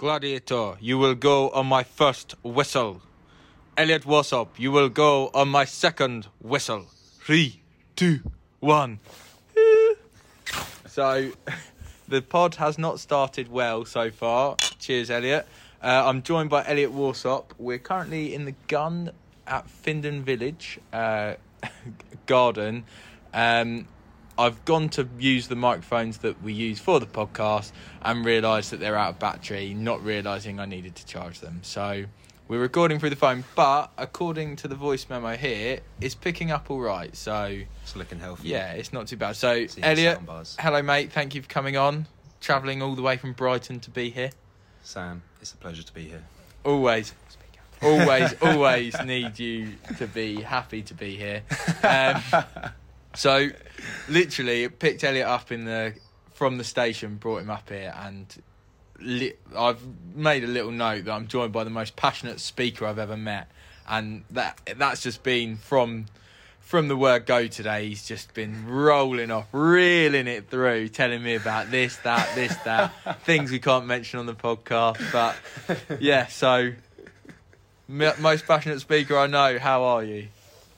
Gladiator, you will go on my first whistle. Elliot Worsop, you will go on my second whistle. 3, 2, 1. So, the pod has not started well so far. Cheers, Elliot. I'm joined by Elliot Worsop. We're currently in the gun at Findon Village garden. I've gone to use the microphones that we use for the podcast and realised that they're out of battery, not realising I needed to charge them. So we're recording through the phone, but according to the voice memo here, it's picking up all right. So it's looking healthy. Yeah, it's not too bad. So Elliot, hello mate, thank you for coming on, travelling all the way from Brighton to be here. Sam, it's a pleasure to be here. Always. Always need you to be happy to be here. So literally it picked Elliot up from the station, brought him up here, and I've made a little note that I'm joined by the most passionate speaker I've ever met, and that's just been from the word go today. He's just been rolling off, reeling it through, telling me about this, that, things we can't mention on the podcast. But yeah, so most passionate speaker I know, how are you?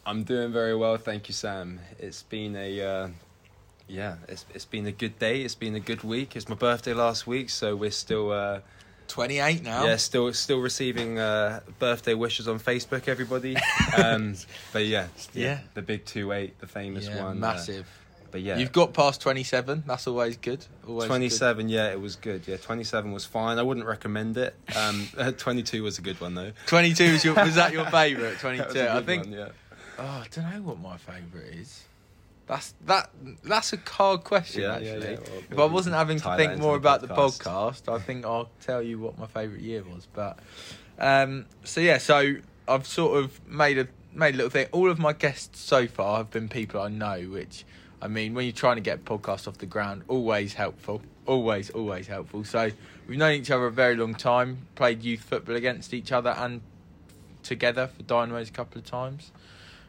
I'm doing very well, thank you, Sam. It's been it's been a good day. It's been a good week. It's my birthday last week, so we're still 28 now. Yeah, still receiving birthday wishes on Facebook, everybody. But yeah, the big 28, the famous one, massive. But yeah, you've got past 27. That's always good. 27, good. Yeah, it was good. Yeah, 27 was fine. I wouldn't recommend it. 22 was a good one though. 22 was that your favourite? 22, I think. One, yeah. Oh, I don't know what my favourite is. That's a hard question, actually. Yeah, well, if I wasn't having to think more about the podcast, I think I'll tell you what my favourite year was. But so I've sort of made a little thing. All of my guests so far have been people I know, which, I mean, when you're trying to get podcasts off the ground, always helpful. Always helpful. So we've known each other a very long time, played youth football against each other and together for Dynamos a couple of times.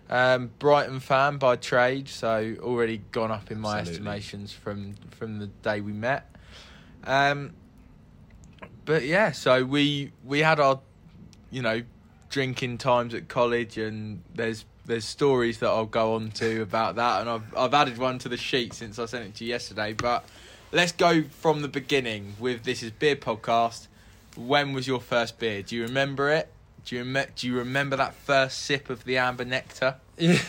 Brighton fan by trade, so already gone up in my estimations from the day we met. But yeah, so we had our, drinking times at college, and there's stories that I'll go on to about that, and I've added one to the sheet since I sent it to you yesterday. But let's go from the beginning with This Is Beer podcast. When was your first beer? Do you remember it? Do you remember that first sip of the amber nectar? Yeah,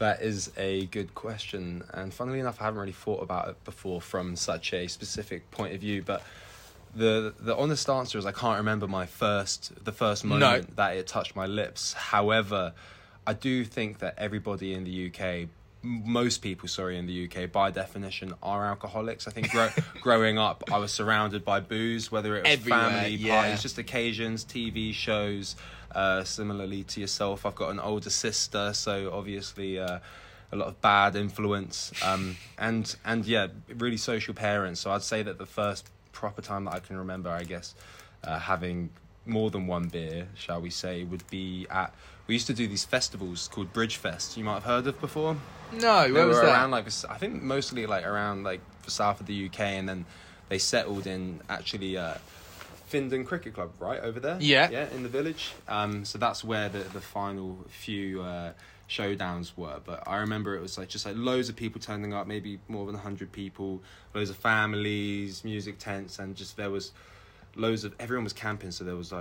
that is a good question. And funnily enough, I haven't really thought about it before from such a specific point of view. But the honest answer is I can't remember the first moment that it touched my lips. However, I do think that everybody in the UK, most people, in the UK, by definition, are alcoholics. I think growing up, I was surrounded by booze, whether it was everywhere, family, parties, just occasions, TV shows. Similarly to yourself, I've got an older sister, so obviously a lot of bad influence. And yeah, really social parents. So I'd say that the first proper time that I can remember, I guess, having more than one beer, shall we say, would be at... We used to do these festivals called Bridge Fest. You might have heard of before. No, where was that? Around, I think mostly around the south of the UK, and then they settled in actually Findon Cricket Club, right over there. Yeah, yeah, in the village. So that's where the final few showdowns were. But I remember it was just loads of people turning up, maybe more than 100 people, loads of families, music tents, and just there was loads of everyone was camping, so there was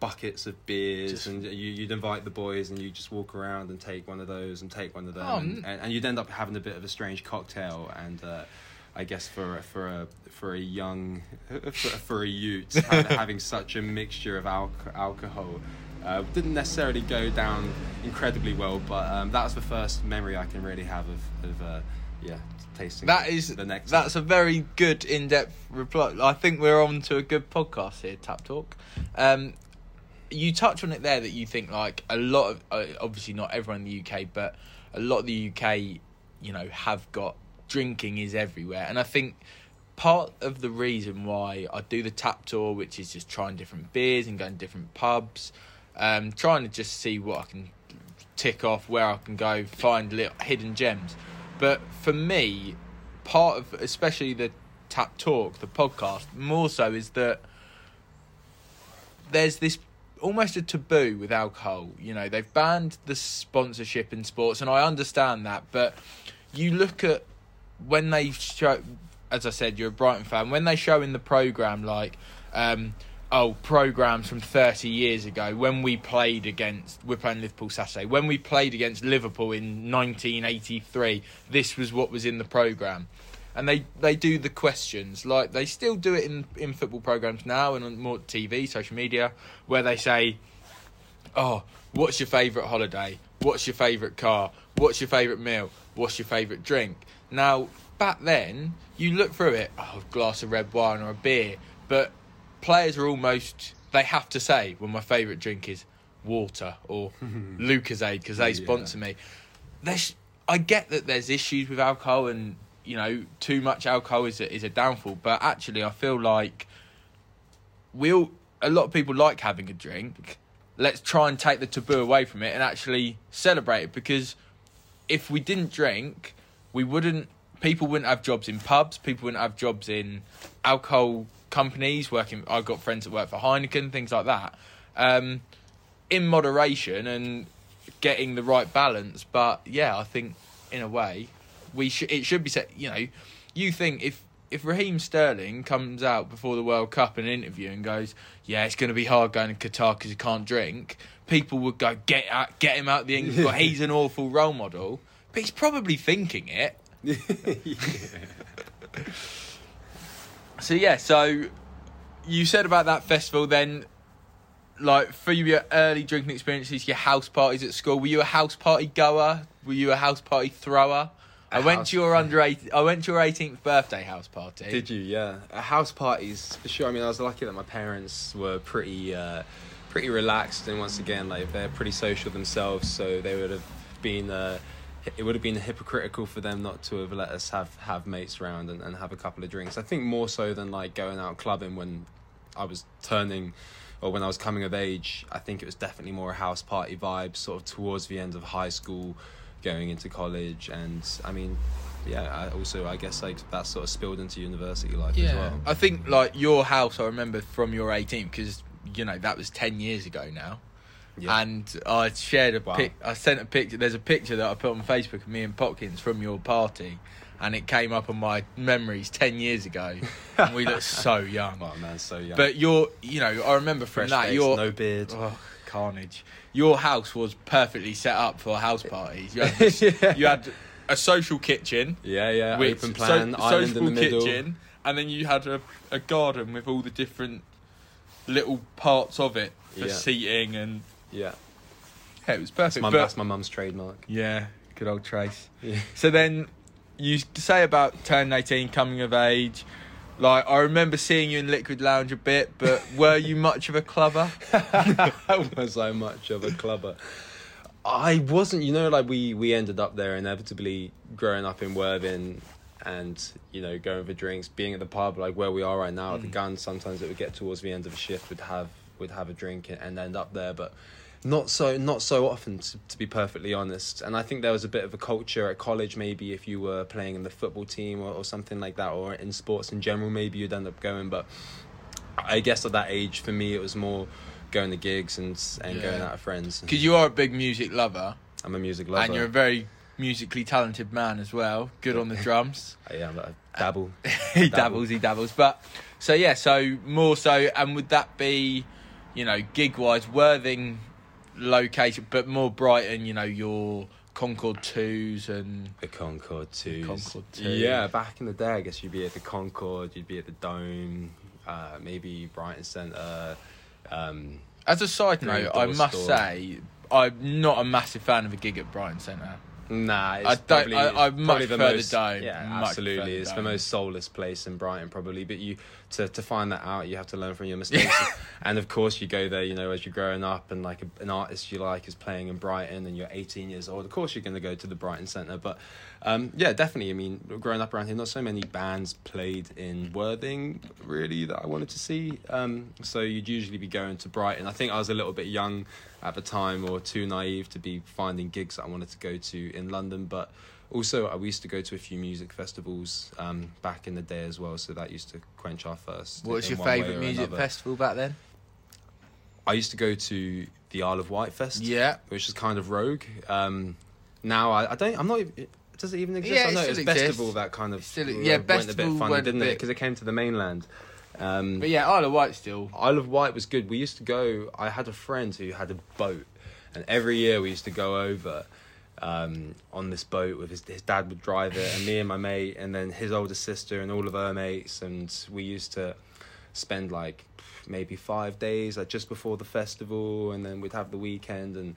buckets of beers, and you'd invite the boys, and you just walk around and take one of those and take one of them, and you'd end up having a bit of a strange cocktail. And I guess for a youth, having such a mixture of alcohol didn't necessarily go down incredibly well. But that was the first memory I can really have of tasting that is the next. That's one. A very good in-depth reply. I think we're on to a good podcast here, Tap Talk. You touch on it there that you think a lot of obviously not everyone in the UK, but a lot of the UK have got drinking is everywhere. And I think part of the reason why I do the tap tour, which is just trying different beers and going to different pubs, trying to just see what I can tick off, where I can go find little hidden gems. But for me, part of especially the Tap Talk, the podcast, more so is that there's this almost a taboo with alcohol. You know, they've banned the sponsorship in sports, and I understand that, but you look at when they show, as I said, you're a Brighton fan, when they show in the programme, like, programmes from 30 years ago, when we played against, we're playing Liverpool Saturday, when we played against Liverpool in 1983, this was what was in the programme. And they do the questions, like they still do it in football programmes now and on more TV, social media, where they say, oh, what's your favourite holiday? What's your favourite car? What's your favourite meal? What's your favourite drink? Now, back then, you look through it, oh, a glass of red wine or a beer, but players are almost, they have to say, well, my favourite drink is water or Lucozade because they sponsor me. I get that there's issues with alcohol and, you know, too much alcohol is a downfall, but actually I feel like a lot of people like having a drink. Let's try and take the taboo away from it and actually celebrate it, because if we didn't drink, people wouldn't have jobs in pubs, people wouldn't have jobs in alcohol companies, I've got friends that work for Heineken, things like that, in moderation and getting the right balance. But yeah, I think in a way it should be said, you know, you think if Raheem Sterling comes out before the World Cup in an interview and goes, yeah, it's going to be hard going to Qatar because you can't drink, people would go, get him out of the England, but he's an awful role model. But he's probably thinking it. So, yeah, so you said about that festival then, like, for your early drinking experiences, your house parties at school, were you a house party goer? Were you a house party thrower? I went to your 18th birthday house party. Did you? Yeah, house parties for sure. I mean, I was lucky that my parents were pretty relaxed, and once again, like, they're pretty social themselves, so they would have been. It would have been hypocritical for them not to have let us have mates around and have a couple of drinks. I think more so than like going out clubbing when I was turning. Or when I was coming of age, I think it was definitely more a house party vibe, sort of towards the end of high school, going into college. And I mean, yeah, I guess like that sort of spilled into university life as well. I think like your house, I remember from your 18th, because, you know, that was 10 years ago now. Yeah. And I shared I sent a picture. There's a picture that I put on Facebook of me and Potkins from your party, and it came up on my memories 10 years ago, and we looked so young. Oh man, so young. But I remember from that, no beard, carnage. Your house was perfectly set up for house parties. You had you had a social kitchen. Yeah. Open plan, island in the middle. Kitchen, and then you had a garden with all the different little parts of it for seating and. Yeah, it was perfect. That's my mum's trademark. Yeah, good old Trace. Yeah. So then you say about turning 18, coming of age. Like, I remember seeing you in Liquid Lounge a bit, but were you much of a clubber? Was I much of a clubber? I wasn't. You know, like we ended up there inevitably growing up in Worthing, and, you know, going for drinks, being at the pub, like where we are right now at the Gun. Sometimes it would get towards the end of a shift, we'd have a drink and end up there, but. Not so often, to be perfectly honest. And I think there was a bit of a culture at college, maybe if you were playing in the football team or something like that, or in sports in general, maybe you'd end up going. But I guess at that age, for me, it was more going to gigs and going out with friends. Because you are a big music lover. I'm a music lover. And you're a very musically talented man as well. Good on the drums. Yeah, but I dabble. He dabbles. But, so more so. And would that be, you know, gig-wise, Worthing... location, but more Brighton, you know, your Concorde 2s and... The Concorde 2s. Yeah, back in the day, I guess you'd be at the Concorde, you'd be at the Dome, maybe Brighton Centre. As a side note, I must say, I'm not a massive fan of a gig at Brighton Centre. Nah, it's probably the most, yeah, absolutely. It's the most soulless place in Brighton, probably. But you to find that out, you have to learn from your mistakes. And of course, you go there, you know, as you're growing up, and like an artist you like is playing in Brighton, and you're 18 years old. Of course, you're going to go to the Brighton Centre. But yeah, definitely. I mean, growing up around here, not so many bands played in Worthing really that I wanted to see. So you'd usually be going to Brighton. I think I was a little bit young at the time, or too naive to be finding gigs that I wanted to go to in London. But also, we used to go to a few music festivals back in the day as well, so that used to quench our thirst. What was your favourite music festival back then? I used to go to the Isle of Wight Fest. Yeah. Which is kind of rogue. Now I don't. I'm not. Does it even exist? Yeah, I know it's Bestival that kind of went a bit funny, didn't it? Because it came to the mainland. But yeah, Isle of Wight still. Isle of Wight was good. We used to go. I had a friend who had a boat, and every year we used to go over on this boat with his dad would drive it, and me and my mate, and then his older sister and all of her mates, and we used to spend like maybe 5 days, like just before the festival, and then we'd have the weekend and.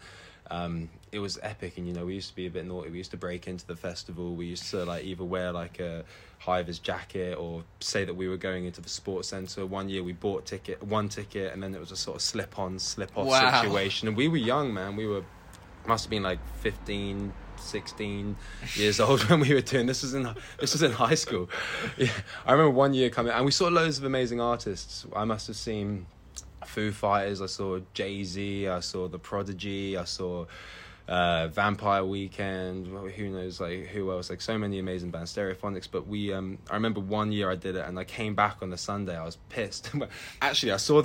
It was epic, and you know, we used to be a bit naughty. We used to break into the festival. We used to like either wear like a high-vis jacket or say that we were going into the sports centre. One year we bought one ticket, and then it was a sort of slip-on, slip-off situation. And we were young, man. We were must have been like 15, 16 years old when we were doing this. This was in high school. Yeah, I remember one year coming, and we saw loads of amazing artists. I must have seen. Foo Fighters, I saw Jay-Z, I saw The Prodigy, I saw Vampire Weekend, who knows, like, who else, like, so many amazing bands, Stereophonics, but we, I remember one year I did it, and I came back on the Sunday, I was pissed, actually, I saw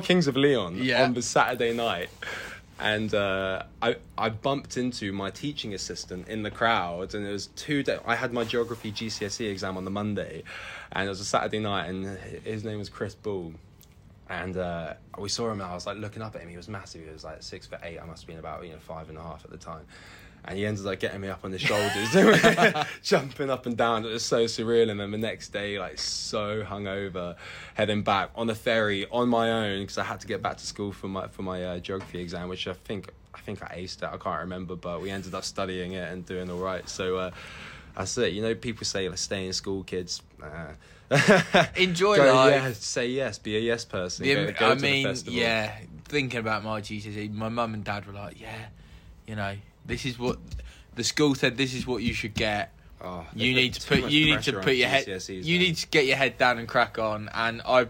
Kings of Leon on the Saturday night, and I bumped into my teaching assistant in the crowd, and it was 2 days. I had my geography GCSE exam on the Monday, and it was a Saturday night, and his name was Chris Ball. And we saw him, and I was like looking up at him. He was massive. He was like 6'8". I must have been about 5.5 at the time. And he ended up getting me up on his shoulders, jumping up and down. It was so surreal. And then the next day, like so hungover, heading back on a ferry on my own because I had to get back to school for my geography exam, which I think I aced it. I can't remember, but we ended up studying it and doing all right. So that's it. You know, people say like stay in school, kids. Enjoy life. Yeah, say yes. Be a yes person. Thinking about my GCSE, my mum and dad were like, "Yeah, you know, this is what the school said. This is what you should get. Oh, you need to get your head down and crack on." And I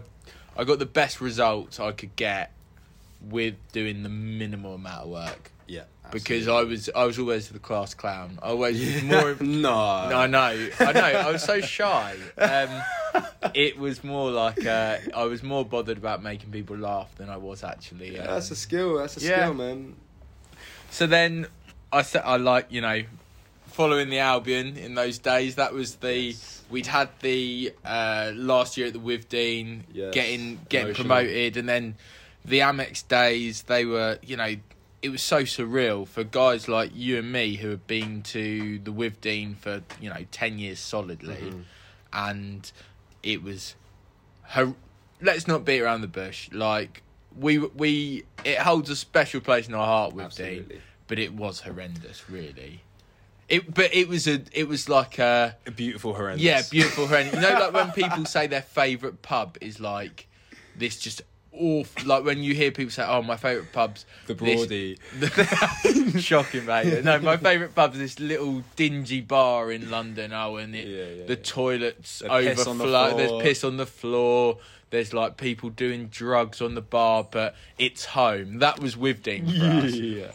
got the best results I could get with doing the minimal amount of work. Yeah, absolutely. Because I was always the class clown. I always more. I know. I was so shy. It was more like I was more bothered about making people laugh than I was actually. That's a skill. That's a skill, man. So then I said I like following the Albion in those days. That was we'd had the last year at the Withdean getting promoted, and then the Amex days. They were It was so surreal for guys like you and me who had been to the Withdean for 10 years solidly, mm-hmm. and it was, let's not beat around the bush. Like we it holds a special place in our heart, Withdean, but it was horrendous, really. It was like a beautiful horrendous. Yeah, beautiful horrendous. Like when people say their favourite pub is like this just. Awful, like when you hear people say, "Oh, my favourite pub's the Broadie." Shocking, mate. No, my favourite pub's this little dingy bar in London. Oh, and the toilets overflow. There's piss on the floor. There's like people doing drugs on the bar, but it's home. That was Withdean for us. Yeah.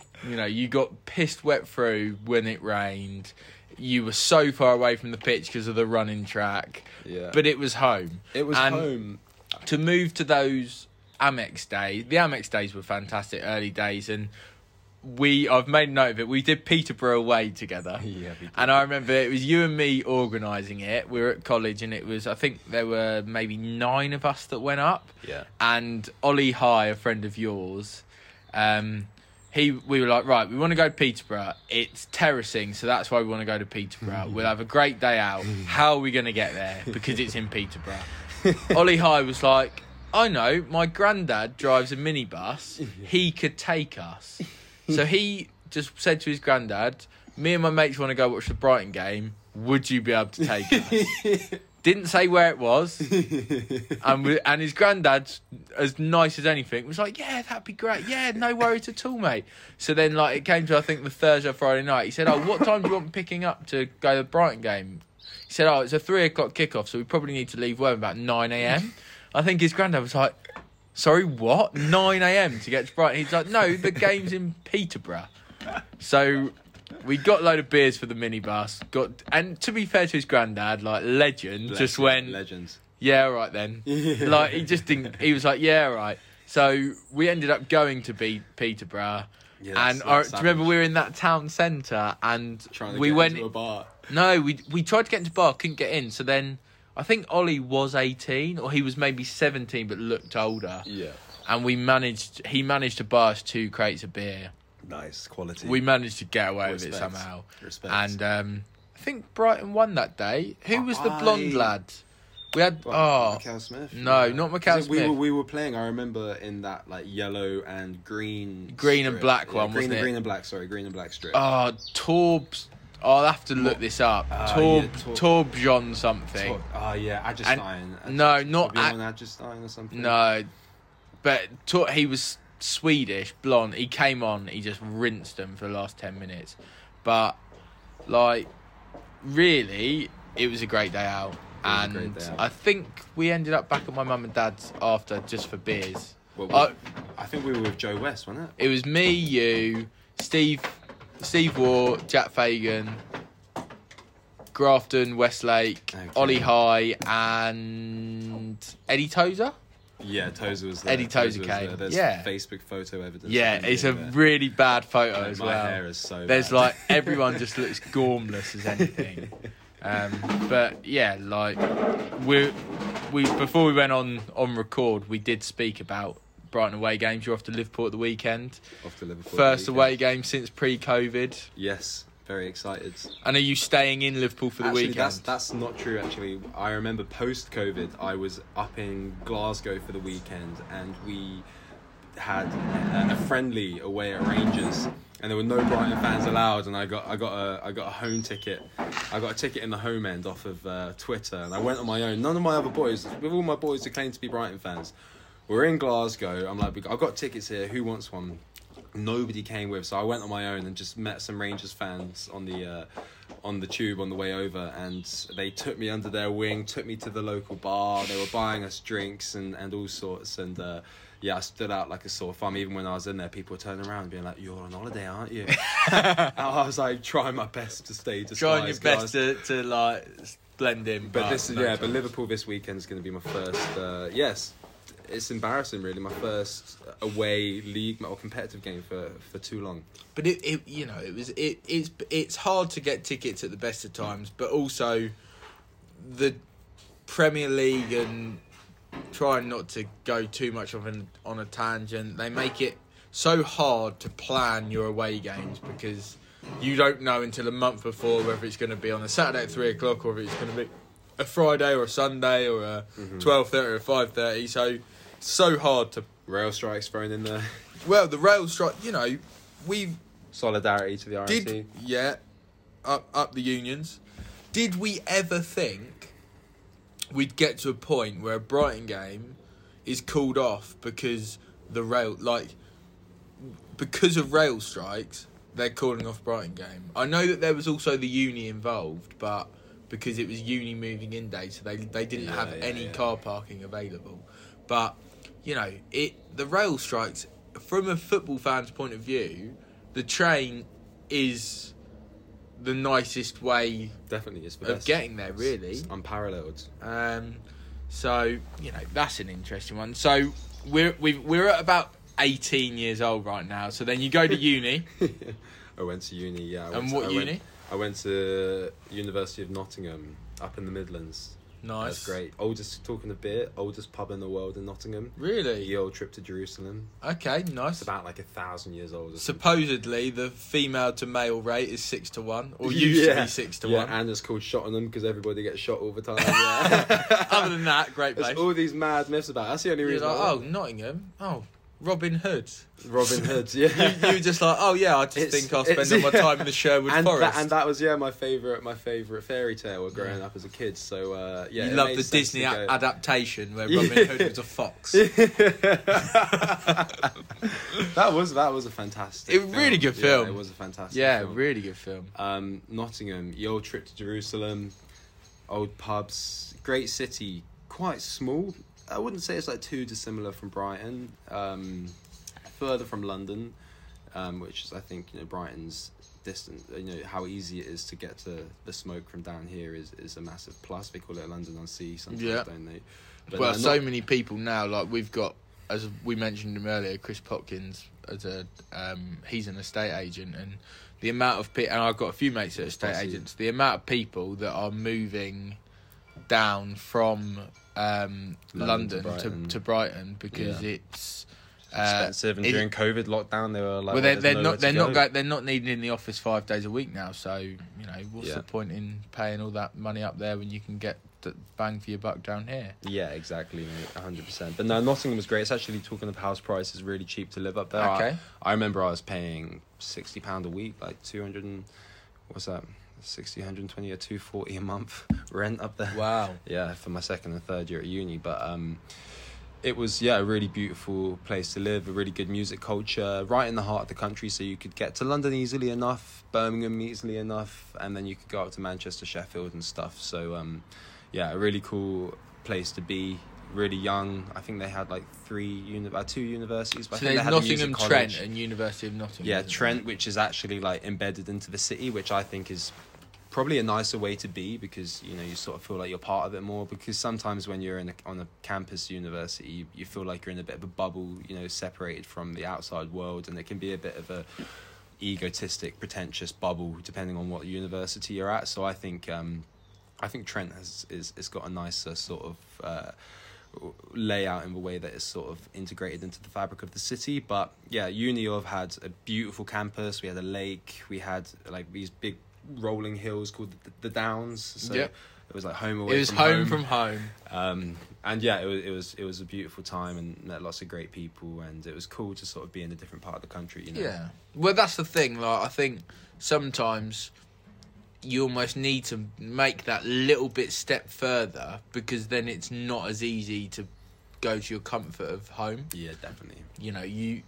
You got pissed wet through when it rained. You were so far away from the pitch because of the running track. Yeah, but it was home. It was home. To move to those. Amex days. The Amex days were fantastic, early days, and I've made a note of it. We did Peterborough away together, and I remember it was you and me organising it. We were at college, and it was I think there were maybe 9 of us that went up. Yeah, and Ollie High, a friend of yours, we were like, right, we want to go to Peterborough. It's terracing, so that's why we want to go to Peterborough. We'll have a great day out. How are we going to get there? Because it's in Peterborough. Ollie High was like. I know, my granddad drives a minibus. He could take us. So he just said to his granddad, me and my mates want to go watch the Brighton game. Would you be able to take us? Didn't say where it was. And his granddad, as nice as anything, was like, yeah, that'd be great. Yeah, no worries at all, mate. So then like, it came to, I think, the Thursday or Friday night. He said, oh, what time do you want picking up to go to the Brighton game? He said, oh, it's a 3:00 kickoff, so we probably need to leave work about 9 a.m. I think his granddad was like, sorry, what? 9 a.m. to get to Brighton? He's like, no, the game's in Peterborough. So we got a load of beers for the minibus. And to be fair to his granddad, like, legend, just went... Legends. Yeah, all right then. He was like, yeah, all right. So we ended up going to Peterborough. Yeah, and do you remember we were in that town centre and we went into a bar? No, we tried to get into a bar, couldn't get in. So then I think Ollie was 18 or he was maybe 17 but looked older. Yeah. And he managed to buy us 2 crates of beer. Nice, quality. We managed to get away with it somehow. Respect. And I think Brighton won that day. Who was the blonde lad? We had Mikhail Smith. No, not Mikhail Smith. We were playing. I remember in that like yellow and green strip. And black one. Yeah, green and black strip. Torbs. I'll have to look this up. Torb John something. Adjestein. No, not Adjestein or something. No, but he was Swedish, blonde. He came on. He just rinsed them for the last 10 minutes. But like, really, it was a great day out. And I think we ended up back at my mum and dad's after just for beers. Well, I think we were with Joe West, wasn't it? It was me, you, Steve Waugh, Jack Fagan, Grafton, Westlake, okay. Ollie High, and Eddie Tozer. Yeah, Tozer was there. Eddie Tozer came. There's Facebook photo evidence. Yeah, it's a really bad photo as well. My hair is so bad. There's like everyone just looks gormless as anything. But yeah, like we before we went on record, we did speak about Brighton away games. You're off to Liverpool at the weekend. Off to Liverpool. First away game since pre-COVID. Yes, very excited. And are you staying in Liverpool for the weekend? That's not true. Actually, I remember post-COVID, I was up in Glasgow for the weekend, and we had a friendly away at Rangers. And there were no Brighton fans allowed, and I got a home ticket. I got a ticket in the home end off of Twitter, and I went on my own. None of my other boys, with all my boys who claim to be Brighton fans, we're in Glasgow. I'm like, I've got tickets here. Who wants one? Nobody came with, so I went on my own and just met some Rangers fans on the tube on the way over, and they took me under their wing, took me to the local bar. They were buying us drinks and all sorts, and. Yeah, I stood out like a sore thumb. Even when I was in there, people were turning around and being like, "You're on holiday, aren't you?" And I was like, trying my best to stay disguised. Trying your best to like blend in. But Liverpool this weekend is going to be my first. Yes, it's embarrassing, really. My first away league or competitive game for too long. But it's hard to get tickets at the best of times, but also the Premier League and. Trying not to go too much on a tangent. They make it so hard to plan your away games because you don't know until a month before whether it's going to be on a Saturday at 3 o'clock or if it's going to be a Friday or a Sunday or a 12:30 or a 5:30. So hard to... Rail strikes thrown in there. Well, the rail strike, Solidarity to the RMT. Up the unions. Did we ever think we'd get to a point where a Brighton game is called off because of rail strikes, they're calling off Brighton game. I know that there was also the uni involved, but because it was uni moving in day, so they didn't have any car parking available. But, the rail strikes, from a football fan's point of view, the train is the nicest way of getting there, really. It's unparalleled. That's an interesting one. So we're at about 18 years old right now. So then you go to uni. I went to uni, yeah. I went to University of Nottingham, up in the Midlands. Nice. That's great. Oldest pub in the world in Nottingham. Really? The old Trip to Jerusalem. Okay, nice. It's about 1,000 years old. Supposedly, the female to male rate is 6-1, or used to be 6-1. Yeah, and it's called Shottenham because everybody gets shot all the time. Yeah. Other than that, great place. There's all these mad myths about it. That's the only reason. Nottingham. Oh. Robin Hood, yeah. You were just like, I think I'll spend all my time in the Sherwood Forest. That was my favourite fairy tale growing up as a kid. So, You love the Disney adaptation where Robin Hood was a fox. That was a fantastic film. Really good film. Yeah, it was a fantastic film. Yeah, really good film. Nottingham, the old Trip to Jerusalem, old pubs, great city, quite small. I wouldn't say it's too dissimilar from Brighton, further from London, which is, I think, Brighton's distance, how easy it is to get to the smoke from down here is a massive plus. They call it London on sea sometimes, don't they? But so many people now, we've got as we mentioned him earlier, Chris Popkins, as a he's an estate agent, and the amount of people, and I've got a few mates that are estate agents, the amount of people that are moving down from London to Brighton because it's expensive, and during COVID lockdown they were like, well, they're not needed in the office 5 days a week now, so you know what's the point in paying all that money up there when you can get the bang for your buck down here? Yeah, exactly, mate, 100%. But no, Nottingham was great. It's actually, talking of house prices, really cheap to live up there. Okay. I remember I was paying £60 a week, like 200 and what's that, 60, 120 or 240 a month rent up there. Wow. Yeah, for my second and third year at uni. But it was, yeah, a really beautiful place to live, a really good music culture, right in the heart of the country, so you could get to London easily enough, Birmingham easily enough, and then you could go up to Manchester, Sheffield and stuff. So, yeah, a really cool place to be, really young. I think they had like two universities. But so there's Nottingham Trent and University of Nottingham. Yeah, Trent, which is actually like embedded into the city, which I think is probably a nicer way to be, because you know you sort of feel like you're part of it more, because sometimes when you're on a campus university you feel like you're in a bit of a bubble, you know, separated from the outside world, and it can be a bit of a egotistic, pretentious bubble depending on what university you're at. So I think Trent has got a nicer sort of layout in the way that it's sort of integrated into the fabric of the city. But yeah, UniOV had a beautiful campus, we had a lake, we had like these big rolling hills called the Downs, so it was like home away. It was home from home. And yeah, it was a beautiful time, and met lots of great people, and it was cool to sort of be in a different part of the country, you know. Yeah, well that's the thing, like I think sometimes you almost need to make that little bit step further, because then it's not as easy to go to your comfort of home. Yeah, definitely. You know, you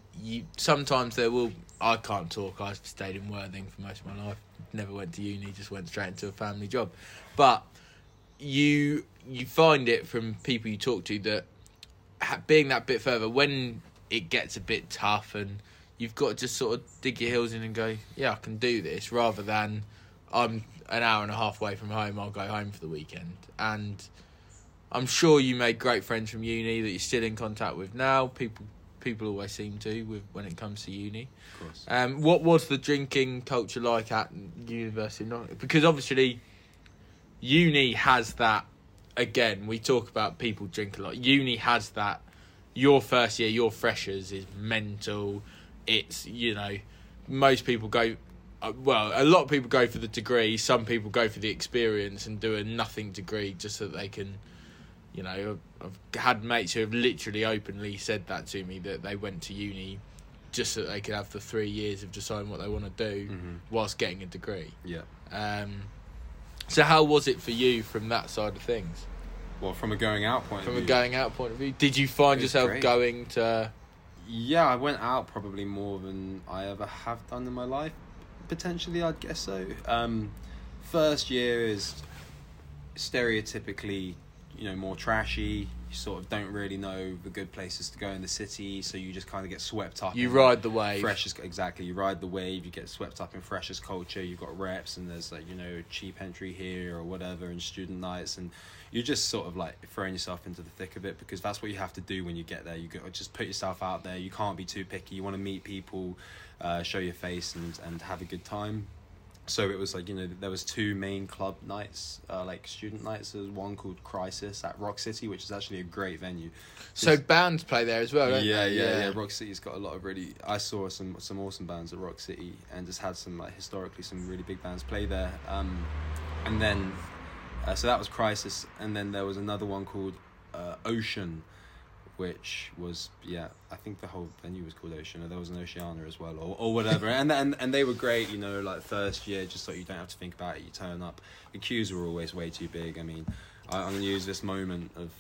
sometimes there will... I can't talk. I stayed in Worthing for most of my life. Never went to uni, just went straight into a family job. But you find it from people you talk to that being that bit further, when it gets a bit tough and you've got to just sort of dig your heels in and go, yeah, I can do this, rather than I'm an hour and a half away from home, I'll go home for the weekend. And I'm sure you made great friends from uni that you're still in contact with now. People always seem to when it comes to uni. Of course. What was the drinking culture like at University of Nottingham? Because obviously, uni has that. Again, we talk about people drink a lot. Uni has that. Your first year, your freshers is mental. It's, you know, most people go. Well, a lot of people go for the degree. Some people go for the experience and do a nothing degree just so that they can. You know, I've had mates who have literally openly said that to me, that they went to uni just so that they could have the 3 years of deciding what they want to do whilst getting a degree. Yeah. So how was it for you from that side of things? Well, from a going out point of view. From a going out point of view. Did you find yourself going to... Yeah, I went out probably more than I ever have done in my life. Potentially, I'd guess so. First year is stereotypically... you know, more trashy, you sort of don't really know the good places to go in the city, so you just kind of get swept up. You ride the wave. Exactly, you ride the wave, you get swept up in freshers culture, you've got reps, and there's like, you know, cheap entry here or whatever, and student nights, and you're just sort of like throwing yourself into the thick of it, because that's what you have to do when you get there. You got just put yourself out there, you can't be too picky, you want to meet people, show your face and have a good time. So it was like, you know, there was two main club nights, like student nights. There was one called Crisis at Rock City, which is actually a great venue. So bands play there as well, don't they? Yeah. Rock City's got a lot of really... I saw some awesome bands at Rock City, and just had some, like, historically, some really big bands play there. And then... so that was Crisis. And then there was another one called Ocean, which was, I think the whole venue was called Ocean, or there was an Oceana as well, or whatever. and they were great, you know, like first year, just so you don't have to think about it, you turn up. The queues were always way too big. I mean, I'm going to use this moment of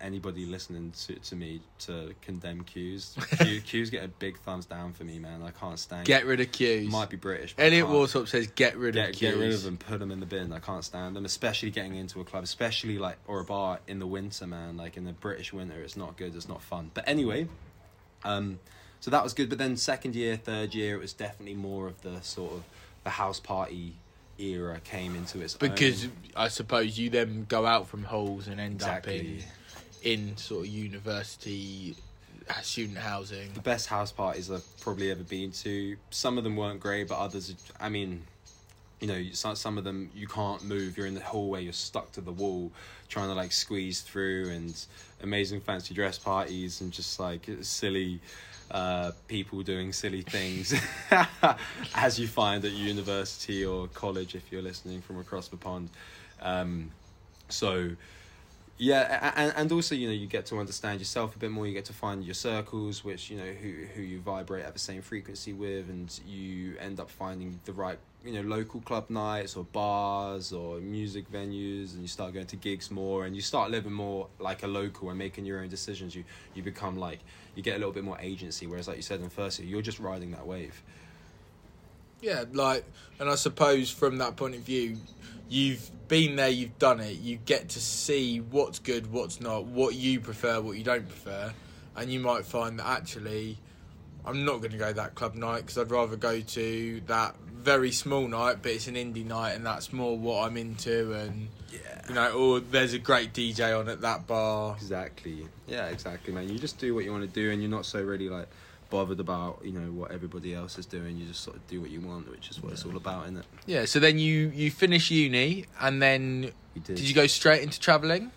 anybody listening to me to condemn queues. Queues get a big thumbs down for me, man. I can't stand... Get rid of queues. Might be British. Elliot Worsop says get rid of queues. Get rid of them, put them in the bin. I can't stand them, especially getting into a club, especially like, or a bar in the winter, man. Like in the British winter, it's not good, it's not fun. But anyway, so that was good. But then second year, third year, it was definitely more of the sort of the house party era came into its own. I suppose you then go out from halls and end up in sort of university student housing. The best house parties I've probably ever been to. Some of them weren't great, but others, I mean, you know, some of them you can't move. You're in the hallway, you're stuck to the wall, trying to like squeeze through, and amazing fancy dress parties and just like silly people doing silly things as you find at university or college if you're listening from across the pond. So yeah, and also, you know, you get to understand yourself a bit more. You get to find your circles, which, you know, who you vibrate at the same frequency with, and you end up finding the right, you know, local club nights or bars or music venues, and you start going to gigs more, and you start living more like a local and making your own decisions. You become like, you get a little bit more agency, whereas like you said in the first year, you're just riding that wave. Yeah, like, and I suppose from that point of view, you've been there, you've done it, you get to see what's good, what's not, what you prefer, what you don't prefer, and you might find that actually, I'm not going to go to that club night because I'd rather go to that very small night, but it's an indie night and that's more what I'm into, and, yeah, you know, or there's a great DJ on at that bar. Exactly. Yeah, exactly, man. You just do what you want to do, and you're not so really, like, bothered about, you know, what everybody else is doing. You just sort of do what you want, which is what it's all about, isn't it? Yeah. So then you finish uni, and then did you go straight into travelling?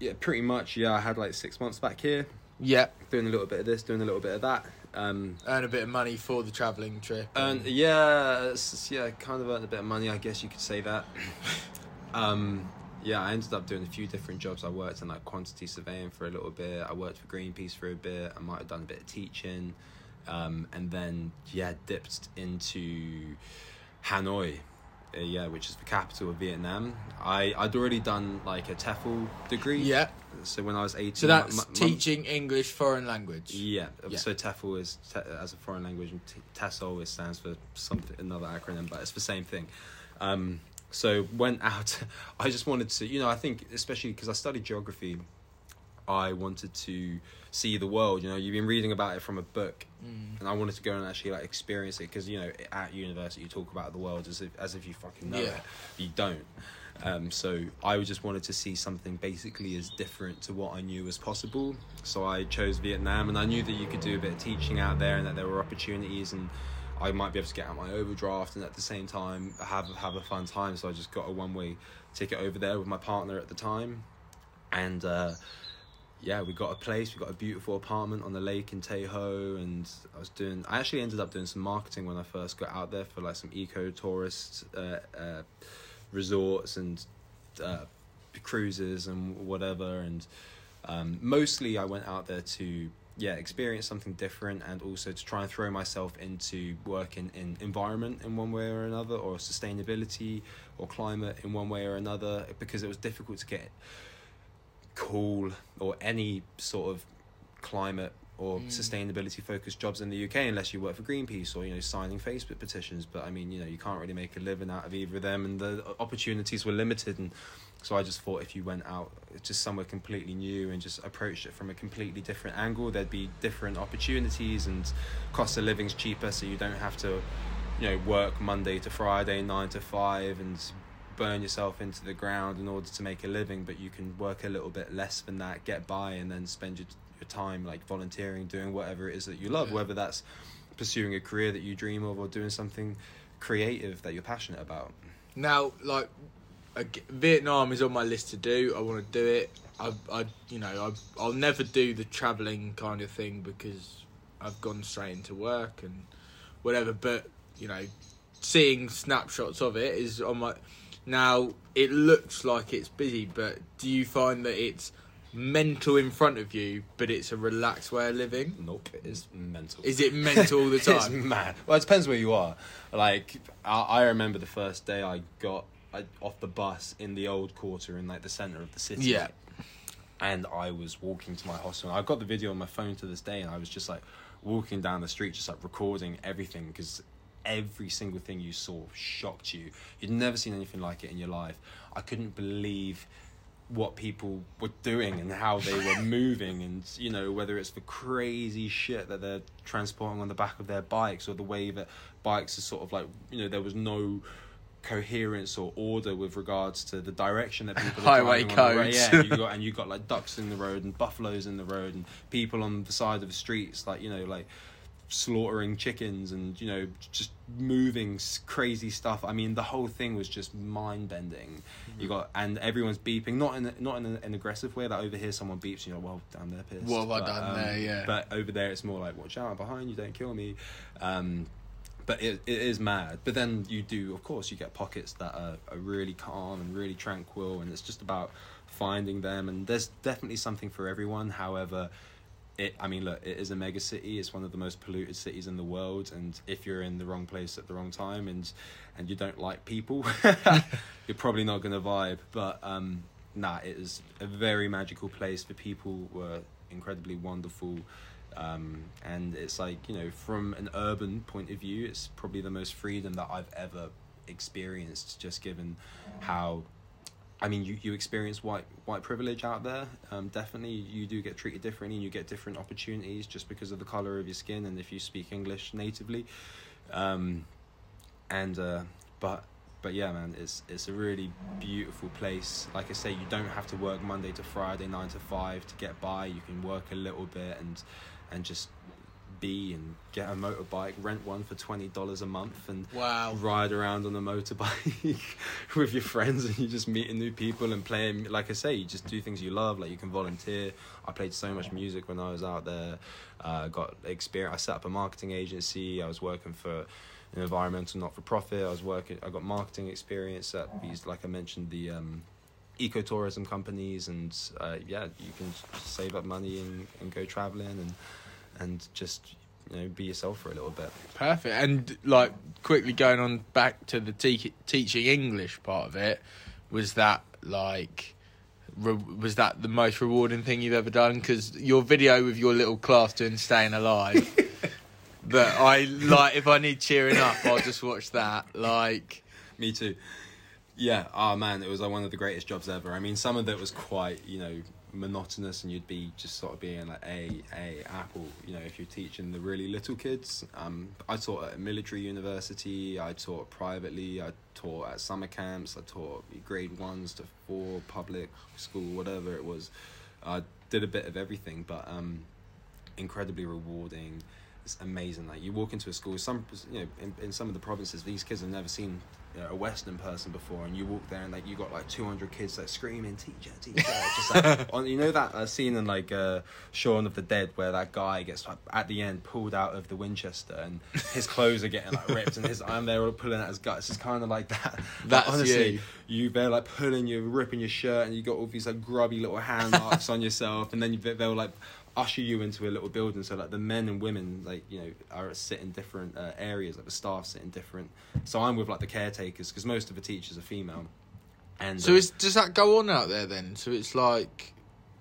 Yeah, pretty much. Yeah, I had like 6 months back here. Yeah, doing a little bit of this, doing a little bit of that. Earn a bit of money for the travelling trip. Yeah, kind of earned a bit of money, I guess you could say that. Yeah, I ended up doing a few different jobs. I worked in like quantity surveying for a little bit. I worked for Greenpeace for a bit. I might have done a bit of teaching, and then dipped into Hanoi, which is the capital of Vietnam. I'd already done like a TEFL degree. Yeah. So when I was 18, so that's teaching English foreign language. Yeah. Yeah. So TEFL is as a foreign language, and TESOL stands for something, another acronym, but it's the same thing. So went out, I just wanted to, you know, I think especially because I studied geography, I wanted to see the world. You know, you've been reading about it from a book, and I wanted to go and actually like experience it, because, you know, at university you talk about the world as if you fucking know it, you don't. So I just wanted to see something basically as different to what I knew as possible. So I chose Vietnam, and I knew that you could do a bit of teaching out there and that there were opportunities, and I might be able to get out my overdraft and at the same time have a fun time. So I just got a one-way ticket over there with my partner at the time, and we got a place, we got a beautiful apartment on the lake in Teho, and I actually ended up doing some marketing when I first got out there for like some eco-tourist resorts and cruises and whatever, and mostly I went out there to experience something different, and also to try and throw myself into working in environment in one way or another, or sustainability or climate in one way or another, because it was difficult to get cool or any sort of climate or sustainability focused jobs in the UK unless you work for Greenpeace or, you know, signing Facebook petitions. But I mean, you know, you can't really make a living out of either of them, and the opportunities were limited. And so I just thought if you went out just somewhere completely new and just approached it from a completely different angle, there'd be different opportunities, and cost of living's cheaper, so you don't have to, you know, work Monday to Friday 9 to 5 and burn yourself into the ground in order to make a living. But you can work a little bit less than that, get by, and then spend your time like volunteering, doing whatever it is that you love, whether that's pursuing a career that you dream of or doing something creative that you're passionate about. Now, like, Vietnam is on my list to do. I want to do it. I'll never do the travelling kind of thing because I've gone straight into work and whatever. But, you know, seeing snapshots of it is on my. Now, it looks like it's busy, but do you find that it's mental in front of you, but it's a relaxed way of living? Nope, it is mental. Is it mental all the time? It's mad. Well, it depends where you are. Like, I remember the first day I got off the bus in the old quarter in like the centre of the city, and I was walking to my hostel, and I've got the video on my phone to this day, and I was just like walking down the street just like recording everything, because every single thing you saw shocked you. You'd never seen anything like it in your life. I couldn't believe what people were doing and how they were moving, and, you know, whether it's the crazy shit that they're transporting on the back of their bikes, or the way that bikes are sort of like, you know, there was no coherence or order with regards to the direction that people are highway codes. Yeah, you got like ducks in the road and buffaloes in the road and people on the side of the streets, like, you know, like slaughtering chickens and, you know, just moving crazy stuff. I mean, the whole thing was just mind bending. Mm-hmm. You got, and everyone's beeping, not in an aggressive way. Like over here, someone beeps, you know, well, damn, they're pissed. Well, but, down there, yeah. But over there, it's more like, watch out, behind you, don't kill me. But it is mad. But then you do, of course, you get pockets that are really calm and really tranquil, and it's just about finding them. And there's definitely something for everyone. However, it is a mega city. It's one of the most polluted cities in the world. And if you're in the wrong place at the wrong time and you don't like people, you're probably not going to vibe. But it is a very magical place. The people were incredibly wonderful. And it's like, you know, from an urban point of view, it's probably the most freedom that I've ever experienced, just given how, I mean, you experience white privilege out there. Definitely you do get treated differently and you get different opportunities just because of the colour of your skin and if you speak English natively. But yeah, man, it's a really beautiful place. Like I say, you don't have to work Monday to Friday, 9 to 5 to get by. You can work a little bit and just be and get a motorbike, rent one for $20 a month and ride around on a motorbike with your friends, and you just meeting new people and playing. Like I say, you just do things you love. Like you can volunteer. I played so much music when I was out there. Got experience. I set up a marketing agency. I was working for an environmental not-for-profit. I got marketing experience at these, like I mentioned, the ecotourism companies, and you can save up money and go traveling and just, you know, be yourself for a little bit. Perfect. And like quickly going on back to the teaching English part of it, was that the most rewarding thing you've ever done? Because your video with your little class doing Staying Alive. But I like, if I need cheering up, I'll just watch that. Like, me too. Yeah. Oh man, it was like one of the greatest jobs ever. I mean, some of it was quite, you know, monotonous, and you'd be just sort of being like a apple. You know, if you're teaching the really little kids. I taught at a military university. I taught privately. I taught at summer camps. I taught grade 1s to 4, public school, whatever it was. I did a bit of everything, but incredibly rewarding. It's amazing. Like you walk into a school, some, you know, in some of the provinces, these kids have never seen, you know, a Western person before, and you walk there and like you got like 200 kids like screaming teacher, just like on, you know, that scene in like Shaun of the Dead where that guy gets like, at the end pulled out of the Winchester and his clothes are getting like ripped and his arm there all pulling out his guts. It's kind of like that. That's like, honestly, you they're like pulling you, ripping your shirt, and you got all these like grubby little hand marks on yourself, and then they'll like usher you into a little building, so like the men and women, like, you know, are sit in different areas, like the staff sit in different, so I'm with like the caretakers because most of the teachers are female. And so does that go on out there then? So it's like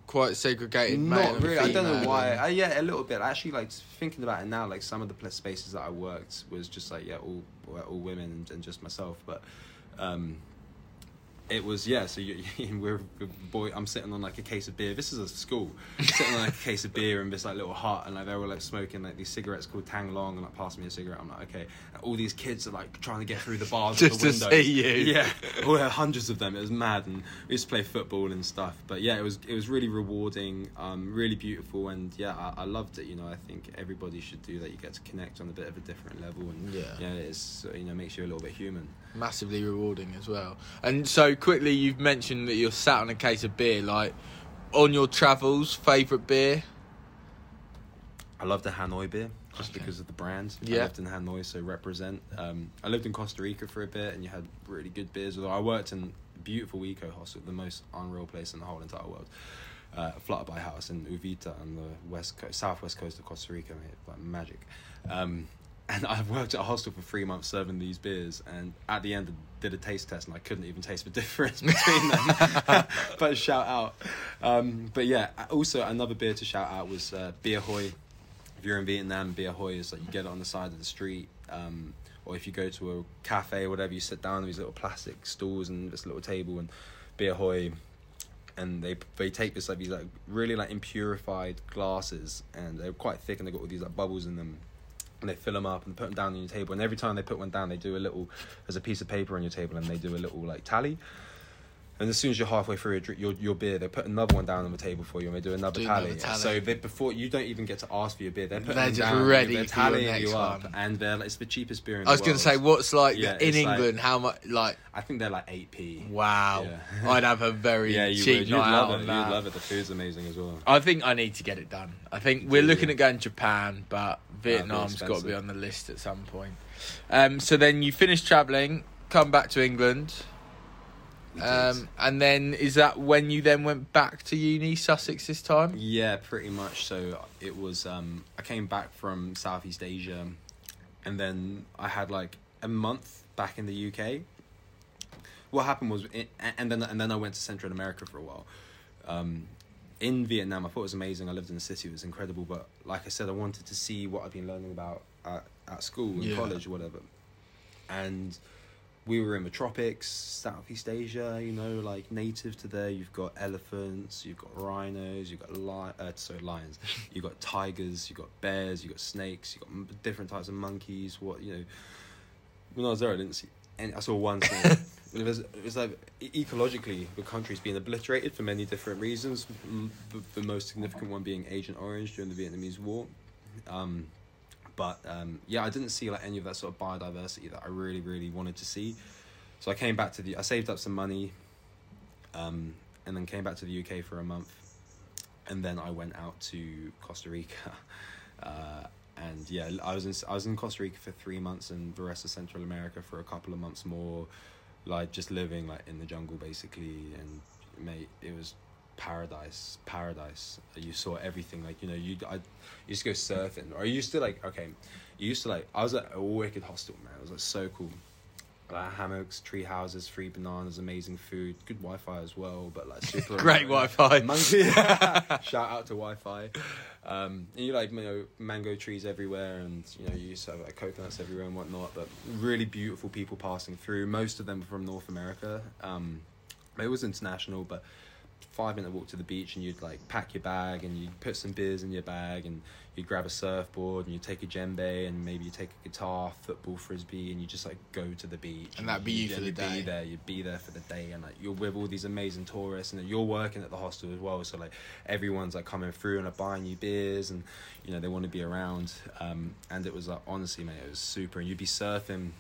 quite segregated, not male really and female. I don't know why. Yeah, a little bit. Actually, like thinking about it now, like some of the spaces that I worked was just like, yeah, all women and just myself. But it was, yeah, so I'm sitting on like a case of beer. This is a school. Sitting on like a case of beer in this like little hut, and like they were like smoking like these cigarettes called Tang Long, and like passed me a cigarette. I'm like, okay. And all these kids are like trying to get through the bars just the window. Just to see you. Yeah. Oh, yeah, hundreds of them. It was mad, and we used to play football and stuff. But yeah, it was really rewarding, really beautiful, and yeah, I loved it. You know, I think everybody should do that. You get to connect on a bit of a different level, and yeah, it's, you know, makes you a little bit human. Massively rewarding as well. And so quickly, you've mentioned that you're sat on a case of beer. Like, on your travels, favourite beer? I love the Hanoi beer, just because of the brand. Yeah. I lived in Hanoi, so represent. I lived in Costa Rica for a bit, and you had really good beers. Although I worked in a beautiful eco hostel, the most unreal place in the whole entire world. Flutterby House in Uvita on the southwest coast of Costa Rica, mate, like magic. And I've worked at a hostel for 3 months serving these beers, and at the end I did a taste test and I couldn't even taste the difference between them. But shout out. But yeah, also another beer to shout out was Beer Hoi. If you're in Vietnam, Beer Hoi is like you get it on the side of the street, or if you go to a cafe or whatever, you sit down on these little plastic stools and this little table, and Beer Hoi, and they take this like these like really like impurified glasses, and they're quite thick, and they've got all these like bubbles in them. and they fill them up and put them down on your table, and every time they put one down, they do a little, there's a piece of paper on your table, and they do a little like tally. And as soon as you're halfway through your beer, they put another one down on the table for you, and they do another tally. So before you don't even get to ask for your beer, they're putting them down, ready, they're tallying you up, and they're like, it's the cheapest beer in the world. I was going to say, what's like in England? Like, how much? Like I think they're like 8p. Wow, yeah. I'd have a very cheap night out on that. You'd love it. The food's amazing as well. I think I need to get it done. I think we're looking at going to Japan, but Vietnam's got to be on the list at some point. So then you finish travelling, come back to England. And then is that when you then went back to uni, Sussex this time? Yeah, pretty much. So it was I came back from Southeast Asia, and then I had like a month back in the UK. What happened was and then I went to Central America for a while. In Vietnam, I thought it was amazing. I lived in the city, it was incredible, but like I said, I wanted to see what I've been learning about at school and college or whatever. And we were in the tropics, Southeast Asia, you know, like native to there. You've got elephants, you've got rhinos, you've got lions, you've got tigers, you've got bears, you've got snakes, you've got different types of monkeys. What, you know, when I was there, I didn't see any. I saw one thing. It was like ecologically, the country's being obliterated for many different reasons. The most significant one being Agent Orange during the Vietnamese War. But I didn't see like any of that sort of biodiversity that I really, really wanted to see. So I came back to I saved up some money, and then came back to the UK for a month, and then I went out to Costa Rica, I was in Costa Rica for 3 months and the rest of Central America for a couple of months more, like just living like in the jungle basically, and mate, it was paradise. You saw everything, like, you know, I used to go surfing, or I was at a wicked hostel, man. It was like so cool, like hammocks, tree houses, free bananas, amazing food, good Wi-Fi as well, but like super great Wi-Fi. Shout out to Wi-Fi. And you like, you know, mango trees everywhere, and you know, you used to have like coconuts everywhere and whatnot, but really beautiful people passing through, most of them from North America. It was international, but 5-minute walk to the beach, and you'd like pack your bag, and you'd put some beers in your bag, and you'd grab a surfboard, and you'd take a djembe, and maybe you take a guitar, football, frisbee, and you just like go to the beach, and that'd be you for the day. You'd be there for the day, and like you're with all these amazing tourists, and you're working at the hostel as well, so like everyone's like coming through and are buying you beers, and you know, they want to be around. And it was like, honestly mate, it was super. And you'd be surfing,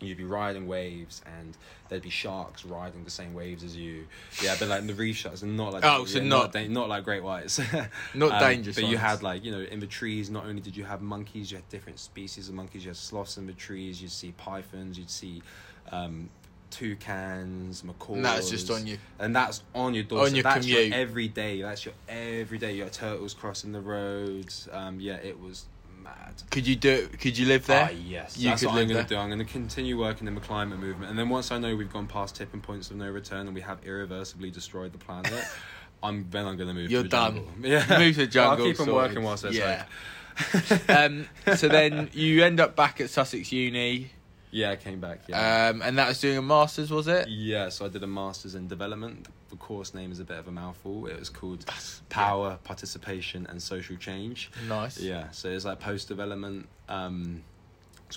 you'd be riding waves, and there'd be sharks riding the same waves as you. Yeah, but like in the reef sharks, and not like not like great whites, not dangerous. But ones. You had like, you know, in the trees. Not only did you have monkeys, you had different species of monkeys. You had sloths in the trees. You'd see pythons. You'd see toucans, macaws. And that's just on you. And that's on your doorstep. On your commute. That's your every day. That's your every day. You had turtles crossing the roads. It was. Mad. Could you live there? Yes, that's what I'm going to do. I'm going to continue working in the climate movement, and then once I know we've gone past tipping points of no return and we have irreversibly destroyed the planet, I'm going to move to the jungle. You're done. Yeah. Move to the jungle. I'll keep on working whilst there's hope. So then you end up back at Sussex Uni. Yeah, I came back. Yeah. And that was doing a master's, was it? Yeah, so I did a master's in development. The course name is a bit of a mouthful. It was called Power, Participation and Social Change. Nice. Yeah, so it's like post-development. So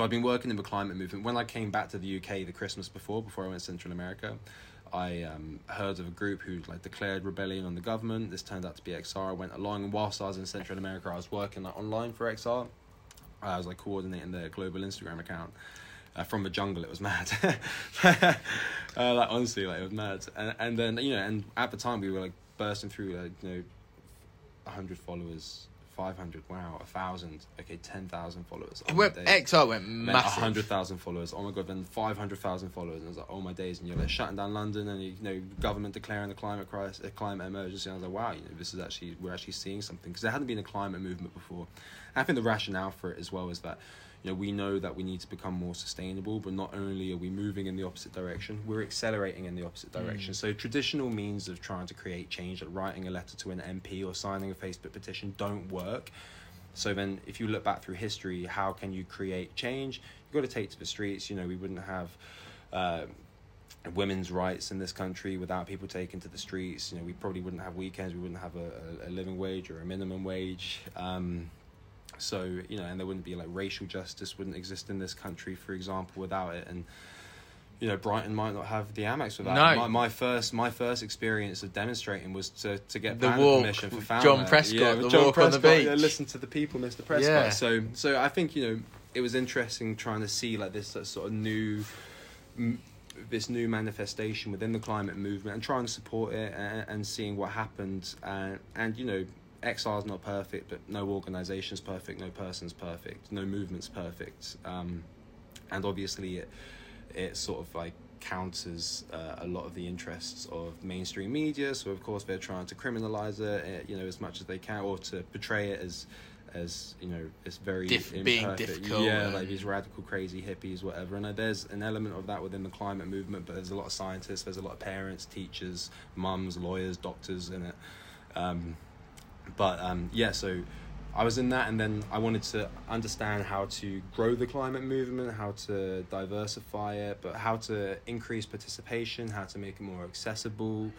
I've been working in the climate movement. When I came back to the UK the Christmas before I went to Central America, I heard of a group who like declared rebellion on the government. This turned out to be XR. I went along, and whilst I was in Central America, I was working like online for XR. I was like coordinating their global Instagram account. From the jungle, it was mad. It was mad. And then, you know, and at the time we were like bursting through, like, you know, 100 followers, 500, wow, 1,000, okay, 10,000 followers. XR went massive. 100,000 followers, oh my God, then 500,000 followers. And I was like, oh my days. And you're like shutting down London, and you know, government declaring the climate crisis, a climate emergency. And I was like, wow, you know, this is actually, we're actually seeing something, because there hadn't been a climate movement before. And I think the rationale for it as well is that, you know, we know that we need to become more sustainable, but not only are we moving in the opposite direction, we're accelerating in the opposite direction. So traditional means of trying to create change, like writing a letter to an MP or signing a Facebook petition, don't work. So then if you look back through history, how can you create change? You've got to take to the streets. You know, we wouldn't have women's rights in this country without people taking to the streets. You know, we probably wouldn't have weekends. We wouldn't have a living wage or a minimum wage. So, you know, and there wouldn't be, like, racial justice wouldn't exist in this country, for example, without it. And, you know, Brighton might not have the Amex without it. My first experience of demonstrating was to get the walk, permission for family. John Prescott, yeah, the John walk Prescott, on the beach. Yeah, listen to the people, Mr. Prescott. Yeah. So I think, you know, it was interesting trying to see, like, this sort of new manifestation within the climate movement and trying to support it and seeing what happened. And, you know, XR's not perfect, but no organisation's perfect, no person's perfect, no movement's perfect. And obviously it sort of, like, counters a lot of the interests of mainstream media. So, of course, they're trying to criminalise it, you know, as much as they can, or to portray it as you know, it's very imperfect. Being difficult. Yeah, like these radical, crazy hippies, whatever. And there's an element of that within the climate movement, but there's a lot of scientists, there's a lot of parents, teachers, mums, lawyers, doctors in it. So I was in that, and then I wanted to understand how to grow the climate movement, how to diversify it, but how to increase participation, how to make it more accessible,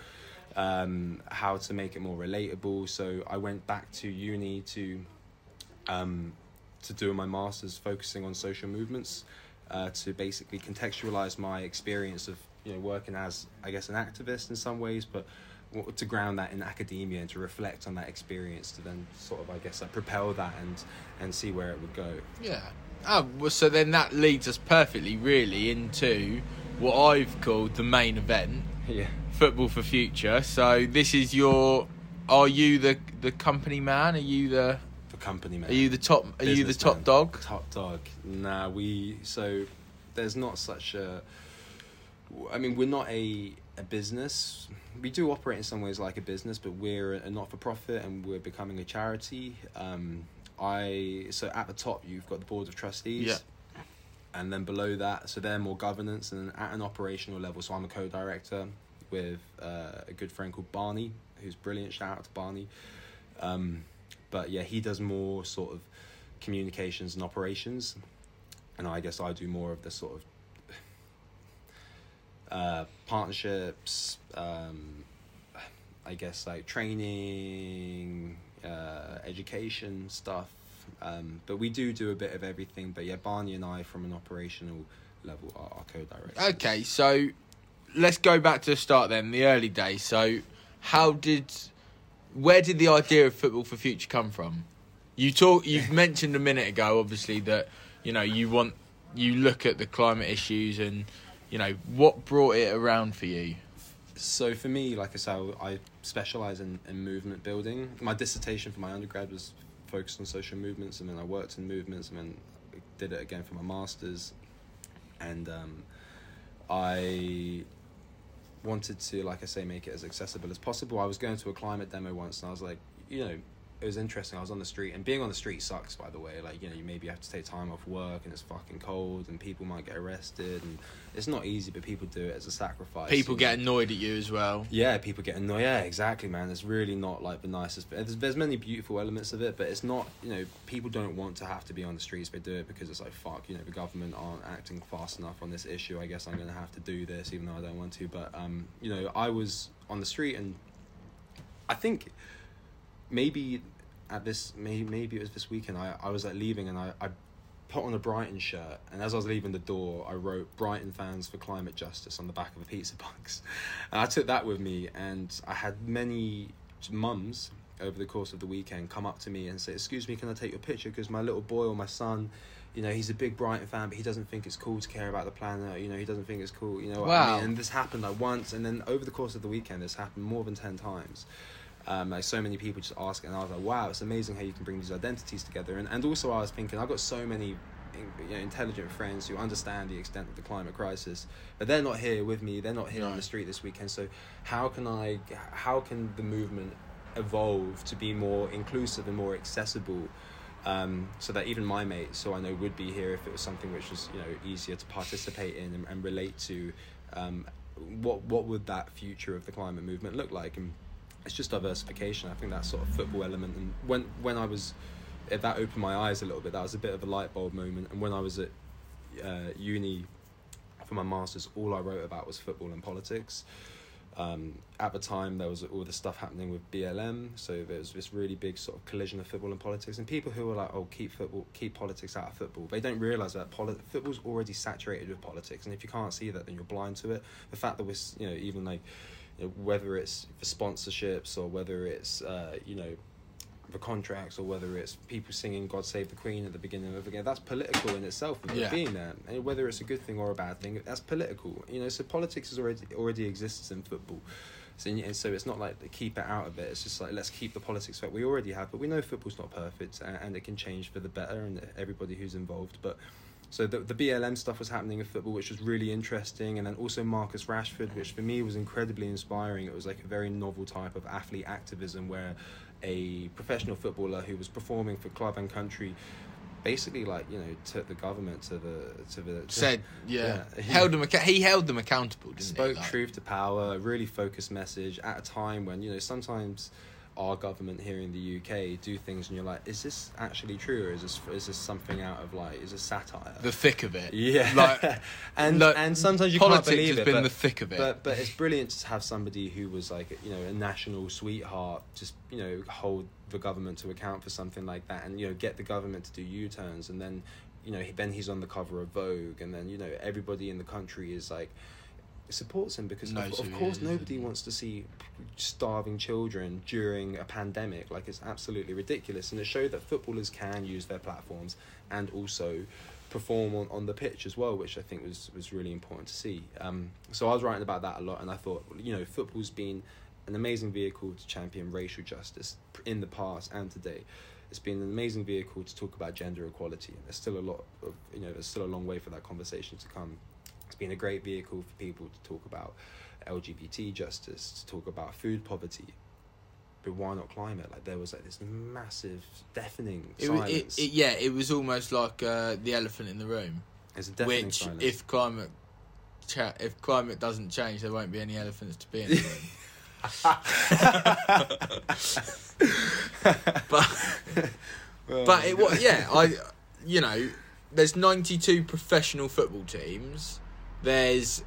how to make it more relatable. So I went back to uni to do my master's, focusing on social movements, to basically contextualize my experience of, you know, working as, I guess, an activist in some ways, but to ground that in academia and to reflect on that experience to then sort of, I guess, like, propel that and see where it would go. Yeah. Oh, well, so then that leads us perfectly, really, into what I've called the main event. Yeah. Football for Future. So this is your... Are you the company man? Are you the... The company man. Are you the top... Are you the top dog? Top dog. Nah, we... So there's not such a... I mean, we're not a business. We do operate in some ways like a business, but we're a not-for-profit and we're becoming a charity. So at the top, you've got the board of trustees. Yeah. And then below that, so they're more governance, and at an operational level. So I'm a co-director with a good friend called Barney, who's brilliant. Shout out to Barney. But yeah, he does more sort of communications and operations. And I guess I do more of the sort of partnerships, I guess, like, training, education stuff, but we do a bit of everything. But yeah, Barney and I, from an operational level, are co-directors. Okay, so let's go back to the start then, the early days. So where did the idea of Football for Future come from? You've mentioned a minute ago, obviously, that, you know, you look at the climate issues and, you know, what brought it around for you? So for me, like I said, I specialise in movement building. My dissertation for my undergrad was focused on social movements, and then I worked in movements, and then I did it again for my master's. And I wanted to, like I say, make it as accessible as possible. I was going to a climate demo once, and I was like, you know, it was interesting. I was on the street, and being on the street sucks, by the way. Like, you know, you maybe have to take time off work, and it's fucking cold, and people might get arrested, and it's not easy, but people do it as a sacrifice. People get annoyed at you as well. Yeah, people get annoyed. Yeah, exactly, man. It's really not, like, the nicest. There's many beautiful elements of it, but it's not, you know, people don't want to have to be on the streets. They do it because it's like, fuck, you know, the government aren't acting fast enough on this issue. I guess I'm going to have to do this, even though I don't want to. But, you know, I was on the street, and I think... Maybe it was this weekend. I was like leaving, and I put on a Brighton shirt, and as I was leaving the door, I wrote "Brighton fans for climate justice" on the back of a pizza box, and I took that with me. And I had many mums over the course of the weekend come up to me and say, "Excuse me, can I take your picture? Because my little boy or my son, you know, he's a big Brighton fan, but he doesn't think it's cool to care about the planet. You know, he doesn't think it's cool. You know, wow." What I mean? And this happened like once, and then over the course of the weekend, this happened more than 10 times. Like, so many people just ask, and I was like, wow, it's amazing how you can bring these identities together. And also I was thinking, I've got so many, you know, intelligent friends who understand the extent of the climate crisis, but they're not here with me, they're not here on the street this weekend. So how can the movement evolve to be more inclusive and more accessible, so that even my mates who I know would be here if it was something which was, you know, easier to participate in and relate to, what would that future of the climate movement look like? And it's just diversification. I think that sort of football element, and when I was, that opened my eyes a little bit. That was a bit of a light bulb moment. And when I was at uni for my masters, all I wrote about was football and politics. At the time, there was all this stuff happening with BLM, so there was this really big sort of collision of football and politics. And people who were like, "Oh, keep politics out of football," they don't realise that football's already saturated with politics. And if you can't see that, then you're blind to it. The fact that we're, you know, even like, you know, whether it's the sponsorships or whether it's you know, the contracts, or whether it's people singing God Save the Queen at the beginning of the game, that's political in itself, yeah, being there. And whether it's a good thing or a bad thing, that's political, you know. So politics is already exists in football, so it's not like they keep it out of it. It's just like, let's keep the politics that we already have. But we know football's not perfect, and it can change for the better, and everybody who's involved. But so the BLM stuff was happening in football, which was really interesting. And then also Marcus Rashford, which for me was incredibly inspiring. It was like a very novel type of athlete activism, where a professional footballer who was performing for club and country basically, like, you know, took the government to the said, yeah, yeah, he held them accountable, didn't spoke he? Truth to power, really focused message at a time when, you know, sometimes our government here in the UK do things and you're like, is this actually true, or is this something out of, like, is this satire? The thick of it. Yeah. Like, and sometimes you can't believe it. Politics has been the thick of it. But it's brilliant to have somebody who was, like, you know, a national sweetheart just, you know, hold the government to account for something like that, and, you know, get the government to do U-turns, and then, you know, then he's on the cover of Vogue, and then, you know, everybody in the country is like, supports him, because of course nobody wants to see starving children during a pandemic. Like, it's absolutely ridiculous. And it showed that footballers can use their platforms and also perform on the pitch as well, which I think was really important to see. So I was writing about that a lot, and I thought, you know, football's been an amazing vehicle to champion racial justice in the past and today. It's been an amazing vehicle to talk about gender equality. There's still there's still a long way for that conversation to come. It's been a great vehicle for people to talk about LGBT justice, to talk about food poverty, but why not climate? Like, there was like this massive deafening silence. It was almost like the elephant in the room. It's a deafening silence. If climate doesn't change, there won't be any elephants to be in the room. There's 92 professional football teams. There's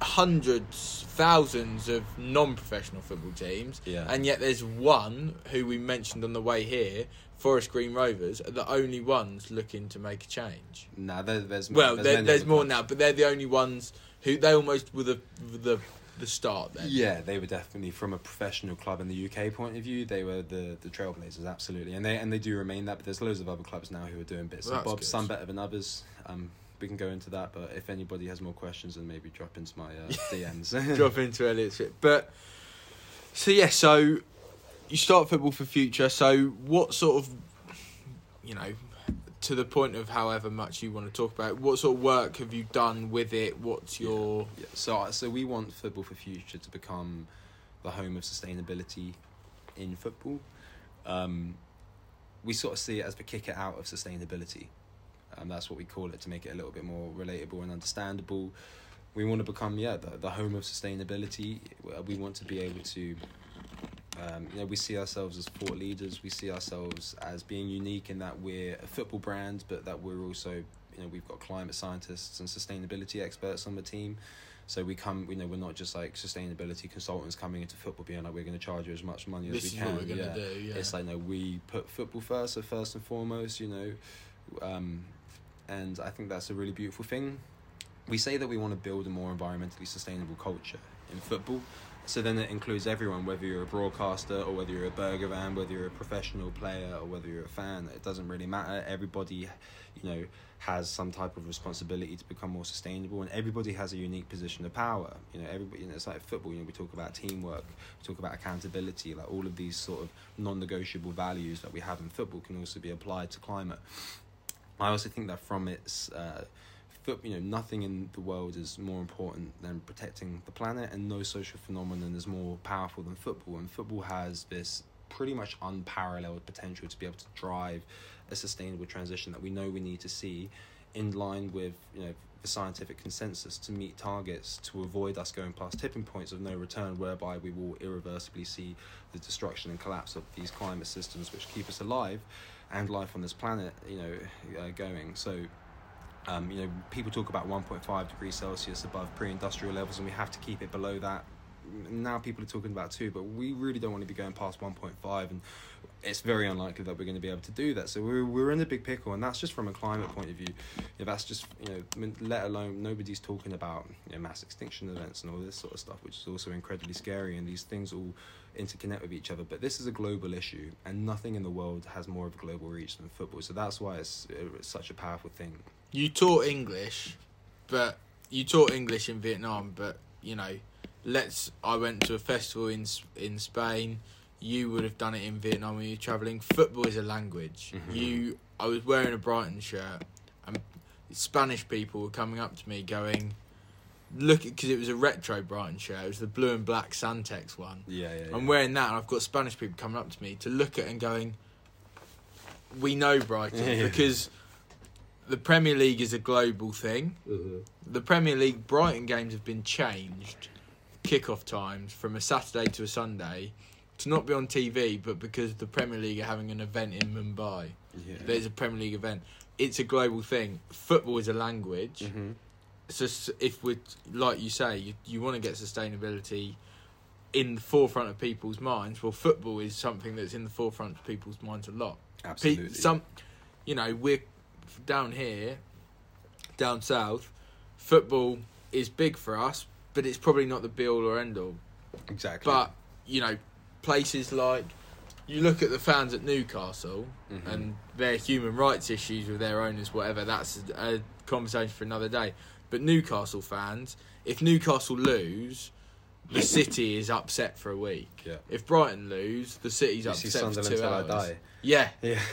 hundreds, thousands of non-professional football teams, yeah, and yet there's one who we mentioned on the way here, Forest Green Rovers, are the only ones looking to make a change. Nah, there's more. Well, there's more now, but they're the only ones who they almost were the start then. Yeah, they were definitely, from a professional club in the UK point of view, they were the trailblazers, absolutely, and they do remain that. But there's loads of other clubs now who are doing bits and bobs, some better than others. We can go into that, but if anybody has more questions, then maybe drop into my DMs. Drop into Elliot's. But so you start Football for Future. So what sort of, you know, to the point of however much you want to talk about, what sort of work have you done with it? What's your... Yeah. So we want Football for Future to become the home of sustainability in football. We sort of see it as the kick it out of sustainability. That's what we call it, to make it a little bit more relatable and understandable. We want to become the home of sustainability. We want to be able to, we see ourselves as sport leaders. We see ourselves as being unique in that we're a football brand, but that we're also, you know, we've got climate scientists and sustainability experts on the team. So we're not just like sustainability consultants coming into football being like, we're going to charge you as much money as we can. This is what we're going to do. Yeah. It's like, no, we put football first, so first and foremost, you know. And I think that's a really beautiful thing. We say that we want to build a more environmentally sustainable culture in football. So then it includes everyone, whether you're a broadcaster or whether you're a burger van, whether you're a professional player or whether you're a fan. It doesn't really matter. Everybody, you know, has some type of responsibility to become more sustainable, and everybody has a unique position of power. You know, everybody. You know, it's like football. You know, we talk about teamwork, we talk about accountability, like all of these sort of non-negotiable values that we have in football can also be applied to climate. I also think that from its nothing in the world is more important than protecting the planet, and no social phenomenon is more powerful than football. And football has this pretty much unparalleled potential to be able to drive a sustainable transition that we know we need to see, in line with, you know, the scientific consensus, to meet targets, to avoid us going past tipping points of no return, whereby we will irreversibly see the destruction and collapse of these climate systems which keep us alive and life on this planet, you know, going. So, people talk about 1.5 degrees Celsius above pre-industrial levels, and we have to keep it below that now people are talking about 2, but we really don't want to be going past 1.5, and it's very unlikely that we're going to be able to do that. So we're in a big pickle, and that's just from a climate point of view. If that's just, let alone nobody's talking about mass extinction events and all this sort of stuff, which is also incredibly scary, and these things all interconnect with each other. But this is a global issue, and nothing in the world has more of a global reach than football. So that's why it's such a powerful thing. You taught English, but you taught English in Vietnam, but I went to a festival in Spain. You would have done it in Vietnam when you're travelling. Football is a language. Mm-hmm. I was wearing a Brighton shirt, and Spanish people were coming up to me going, look, because it was a retro Brighton shirt. It was the blue and black Santex one. Yeah. I'm wearing that, and I've got Spanish people coming up to me to look at and going, we know Brighton, because the Premier League is a global thing. Mm-hmm. The Premier League Brighton games have been changed, kickoff times, from a Saturday to a Sunday, to not be on TV, but because the Premier League are having an event in Mumbai. Yeah. There's a Premier League event. It's a global thing. Football is a language. Mm-hmm. So if we're, like you say, you want to get sustainability in the forefront of people's minds, well, football is something that's in the forefront of people's minds a lot. Absolutely. We're down here, down south, football is big for us, but it's probably not the be-all or end-all. Exactly. But, places like, you look at the fans at Newcastle, mm-hmm. and their human rights issues with their owners, whatever, that's a conversation for another day. But Newcastle fans, if Newcastle lose, the city is upset for a week. Yeah. If Brighton lose, the city's upset for 2 hours. Till I die. Yeah.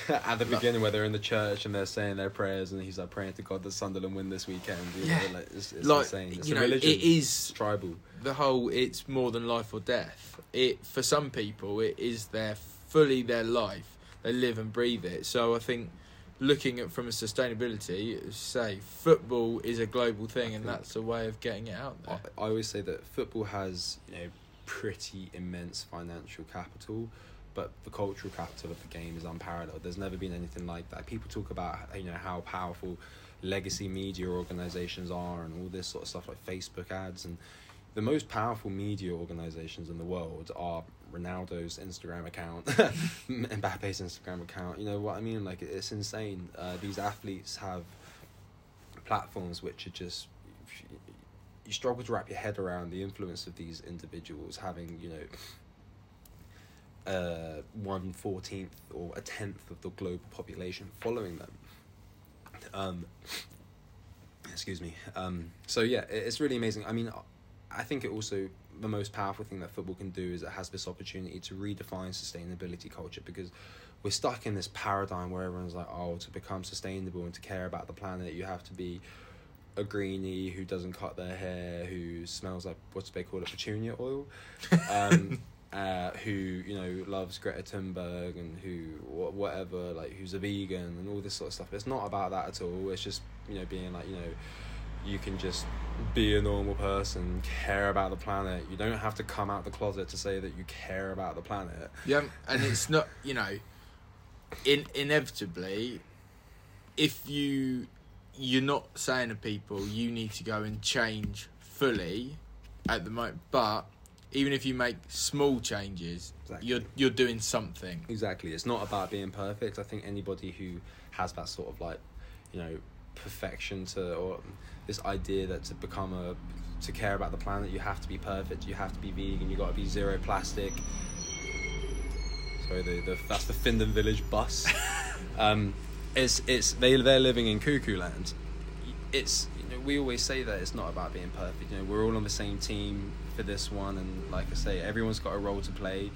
At the beginning, where they're in the church and they're saying their prayers, and he's like praying to God that Sunderland win this weekend. It's insane. It's a religion. It is. It's tribal. The whole, it's more than life or death. For some people, it is fully their life. They live and breathe it. So I think, looking at from a sustainability, say football is a global thing, and that's a way of getting it out there. I always say that football has pretty immense financial capital, but the cultural capital of the game is unparalleled. There's never been anything like that. People talk about how powerful legacy media organisations are and all this sort of stuff, like Facebook ads, and the most powerful media organisations in the world are Ronaldo's Instagram account, Mbappe's Instagram account. You know what I mean? Like, it's insane. These athletes have platforms which are just, you struggle to wrap your head around the influence of these individuals having 1/14 or a tenth of the global population following them. Excuse me. So yeah, it's really amazing. I mean, I think it also, the most powerful thing that football can do is it has this opportunity to redefine sustainability culture, because we're stuck in this paradigm where everyone's like, to become sustainable and to care about the planet, you have to be a greenie who doesn't cut their hair, who smells like, what do they call it, petunia oil, who loves Greta Thunberg, and who's a vegan and all this sort of stuff. It's not about that at all. It's just being like, you can just be a normal person, care about the planet. You don't have to come out the closet to say that you care about the planet. Yeah, and it's not, inevitably, if you're not saying to people, you need to go and change fully at the moment, but even if you make small changes, exactly, you're doing something. Exactly. It's not about being perfect. I think anybody who has that sort of perfection or this idea that to care about the planet you have to be perfect, you have to be vegan, you got to be zero plastic. Sorry, that's the Findon Village bus. They're living in cuckoo land. It's we always say that it's not about being perfect. We're all on the same team for this one, and like I say, everyone's got a role to play.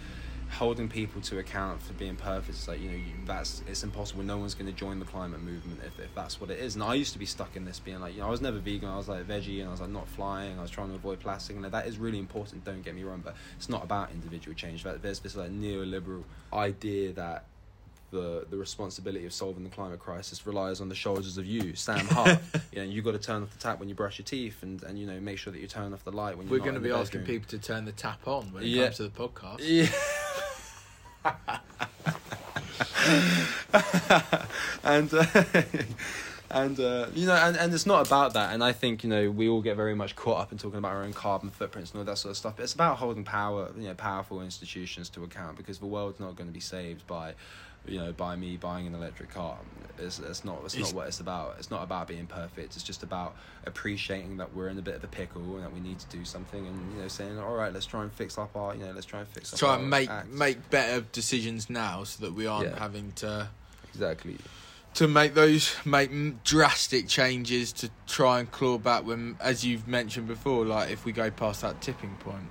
Holding people to account for being perfect is it's impossible. No one's going to join the climate movement if that's what it is. And I used to be stuck in this, being like, I was never vegan, I was like veggie, and I was like not flying, I was trying to avoid plastic, and that is really important, don't get me wrong, but it's not about individual change. There's this neoliberal idea that the responsibility of solving the climate crisis relies on the shoulders of you, Sam Hart. You've got to turn off the tap when you brush your teeth, and make sure that you turn off the light when we're going to be asking people to turn the tap on when it comes to the podcast. And And, you know, and it's not about that. And I think, you know, we all get very much caught up in talking about our own carbon footprints and all that sort of stuff. But it's about holding power, you know, powerful institutions to account, because the world's not going to be saved by, you know, by me buying an electric car. It's not what it's about. It's not about being perfect. It's just about appreciating that we're in a bit of a pickle and that we need to do something, and, you know, saying, all right, let's try and fix up our, you know, let's try and fix up. Try and make better decisions now so that we aren't having to make drastic changes to try and claw back when, as you've mentioned before, like if we go past that tipping point.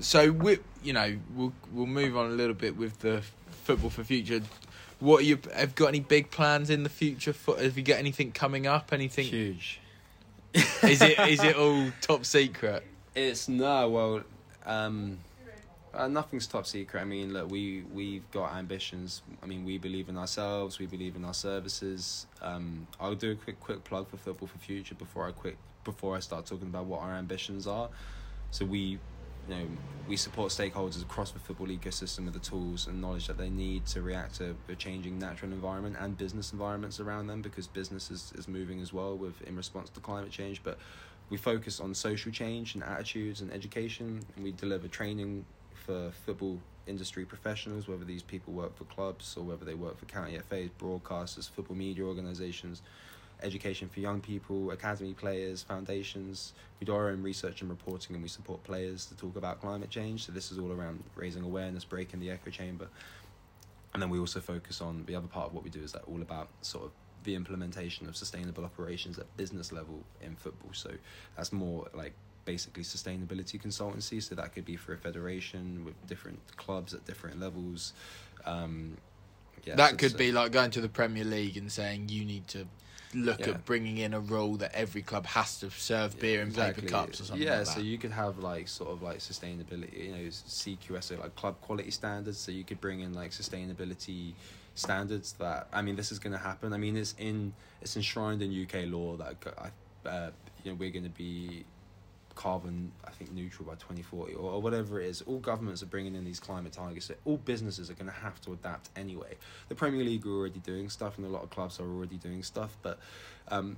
So we, you know, we'll move on a little bit with the Football for Future. What have you got any big plans in the future? Have you got anything coming up? Anything huge? Is it all top secret? It's no. Well, nothing's top secret. I mean, look, we've got ambitions. I mean, we believe in ourselves. We believe in our services. I'll do a quick plug for Football for Future before I start talking about what our ambitions are. So we support stakeholders across the football ecosystem with the tools and knowledge that they need to react to the changing natural environment and business environments around them, because business is moving as well in response to climate change. But we focus on social change and attitudes and education, and we deliver training for football industry professionals, whether these people work for clubs or whether they work for county FAs, broadcasters, football media organisations, education for young people, academy players, foundations. We do our own research and reporting, and we support players to talk about climate change. So this is all around raising awareness, breaking the echo chamber. And then we also focus on the other part of what we do is that all about sort of the implementation of sustainable operations at business level in football. So that's more like basically sustainability consultancy. So that could be for a federation with different clubs at different levels. That could be like going to the Premier League and saying you need to look at bringing in a rule that every club has to serve beer in paper cups or something like that. Yeah, so you could have like sort of like sustainability, you know, CQS, so like club quality standards. So you could bring in like sustainability standards that, I mean, this is going to happen. I mean, it's enshrined in UK law that you know, we're going to be carbon, I think, neutral by 2040 or whatever it is. All governments are bringing in these climate targets, so all businesses are going to have to adapt anyway. The Premier League are already doing stuff, and a lot of clubs are already doing stuff, but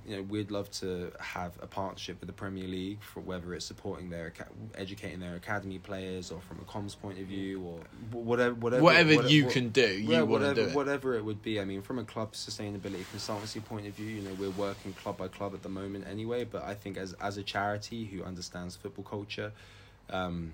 you know, we'd love to have a partnership with the Premier League, for whether it's supporting their educating their academy players, or from a comms point of view, or whatever it would be. I mean, from a club sustainability consultancy point of view, you know, we're working club by club at the moment anyway, but I think as a charity who understands football culture and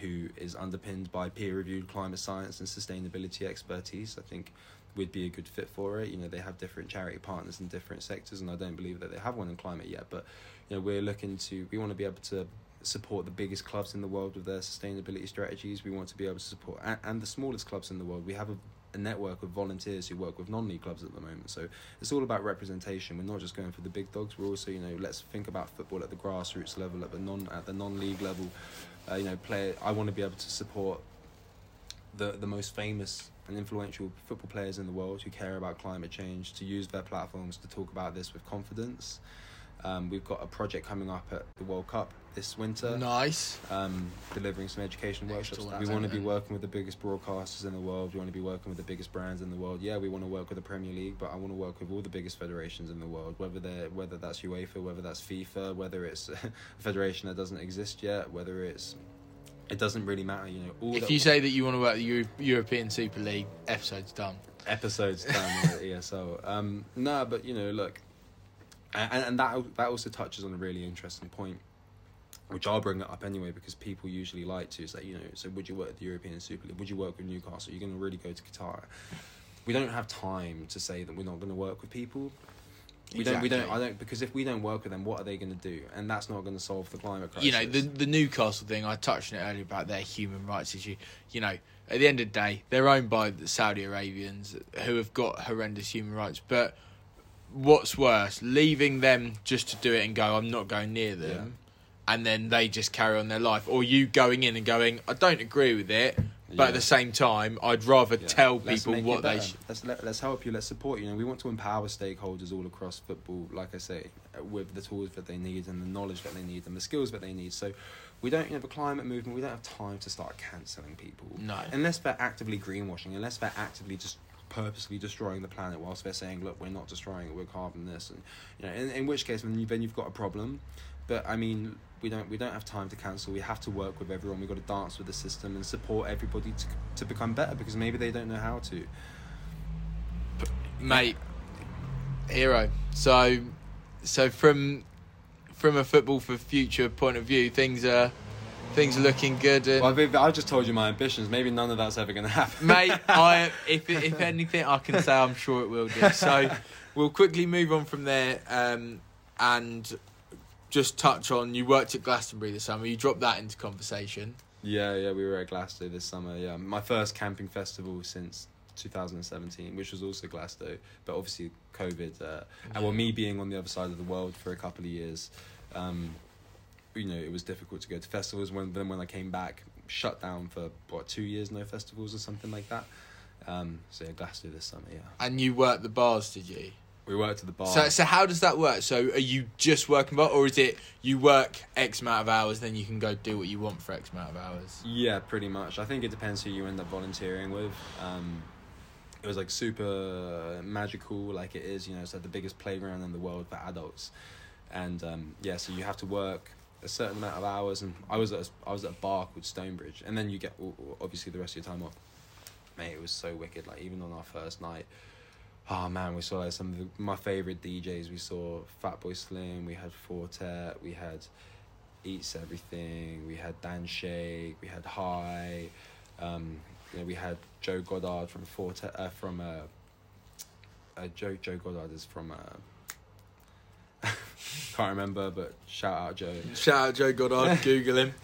who is underpinned by peer-reviewed climate science and sustainability expertise, I think we'd be a good fit for it. You know, they have different charity partners in different sectors, and I don't believe that they have one in climate yet, but you know, we want to be able to support the biggest clubs in the world with their sustainability strategies. We want to be able to support and the smallest clubs in the world. We have a network of volunteers who work with non-league clubs at the moment, so it's all about representation. We're not just going for the big dogs, we're also, you know, let's think about football at the grassroots level, at the non-league level. You know, I want to be able to support the most famous and influential football players in the world who care about climate change, to use their platforms to talk about this with confidence. We've got a project coming up at the World Cup this winter. Nice. Delivering some education workshops. We want to be working with the biggest broadcasters in the world. We want to be working with the biggest brands in the world. Yeah, we want to work with the Premier League, but I want to work with all the biggest federations in the world, whether that's UEFA, whether that's FIFA, whether it's a federation that doesn't exist yet, whether it's... It doesn't really matter, you know. If you say that you want to work at the European Super League, episode's done with the ESL. No, but, you know, look... And that also touches on a really interesting point, which I'll bring it up anyway, because people usually like to. It's like, you know, so would you work at the European Super League? Would you work with Newcastle? You're going to really go to Qatar. We don't have time to say that we're not going to work with people. We don't, because if we don't work with them, what are they going to do? And that's not going to solve the climate crisis. You know, the Newcastle thing, I touched on it earlier about their human rights issue. You know, at the end of the day, they're owned by the Saudi Arabians, who have got horrendous human rights, but... What's worse, leaving them just to do it and go, I'm not going near them, and then they just carry on their life, or you going in and going, I don't agree with it, but at the same time, I'd rather tell people what they should. Let's help you, let's support you. You know, we want to empower stakeholders all across football, like I say, with the tools that they need and the knowledge that they need and the skills that they need. So we don't, you know, the climate movement, we don't have time to start cancelling people. No. Unless they're actively greenwashing, unless they're actively just purposely destroying the planet whilst they're saying, look, we're not destroying it, we're carving this, and you know, in which case then you've got a problem. But I mean, we don't have time to cancel. We have to work with everyone. We've got to dance with the system and support everybody to become better, because maybe they don't know how to. Mate, hero. So from a Football for Future point of view, things are looking good. And well, I just told you my ambitions. Maybe none of that's ever going to happen. Mate, if anything, I can say I'm sure it will do. So we'll quickly move on from there and just touch on, you worked at Glastonbury this summer. You dropped that into conversation. Yeah, we were at Glastonbury this summer. Yeah, my first camping festival since 2017, which was also Glastonbury, but obviously COVID and well, me being on the other side of the world for a couple of years, you know, it was difficult to go to festivals. When I came back, shut down for what, 2 years, no festivals or something like that. So yeah, Glastonbury this summer. Yeah. And you worked the bars, did you? We worked at the bar. So how does that work? So are you just working bar, or is it you work X amount of hours, then you can go do what you want for X amount of hours? Yeah, pretty much. I think it depends who you end up volunteering with. It was like super magical, like it is, you know, it's like the biggest playground in the world for adults. And yeah, so you have to work a certain amount of hours. And I was at a bar called Stonebridge, and then you get obviously the rest of your time off. Mate, it was so wicked. Like even on our first night, oh man, we saw like some of my favourite DJs. We saw Fatboy Slim, we had Four Tet, we had Eats Everything, we had Dan Shake, we had High, you know, we had Joe Goddard from Four Tet, from Joe Goddard is from can't remember, but shout out Joe. Shout out Joe Goddard. Google him.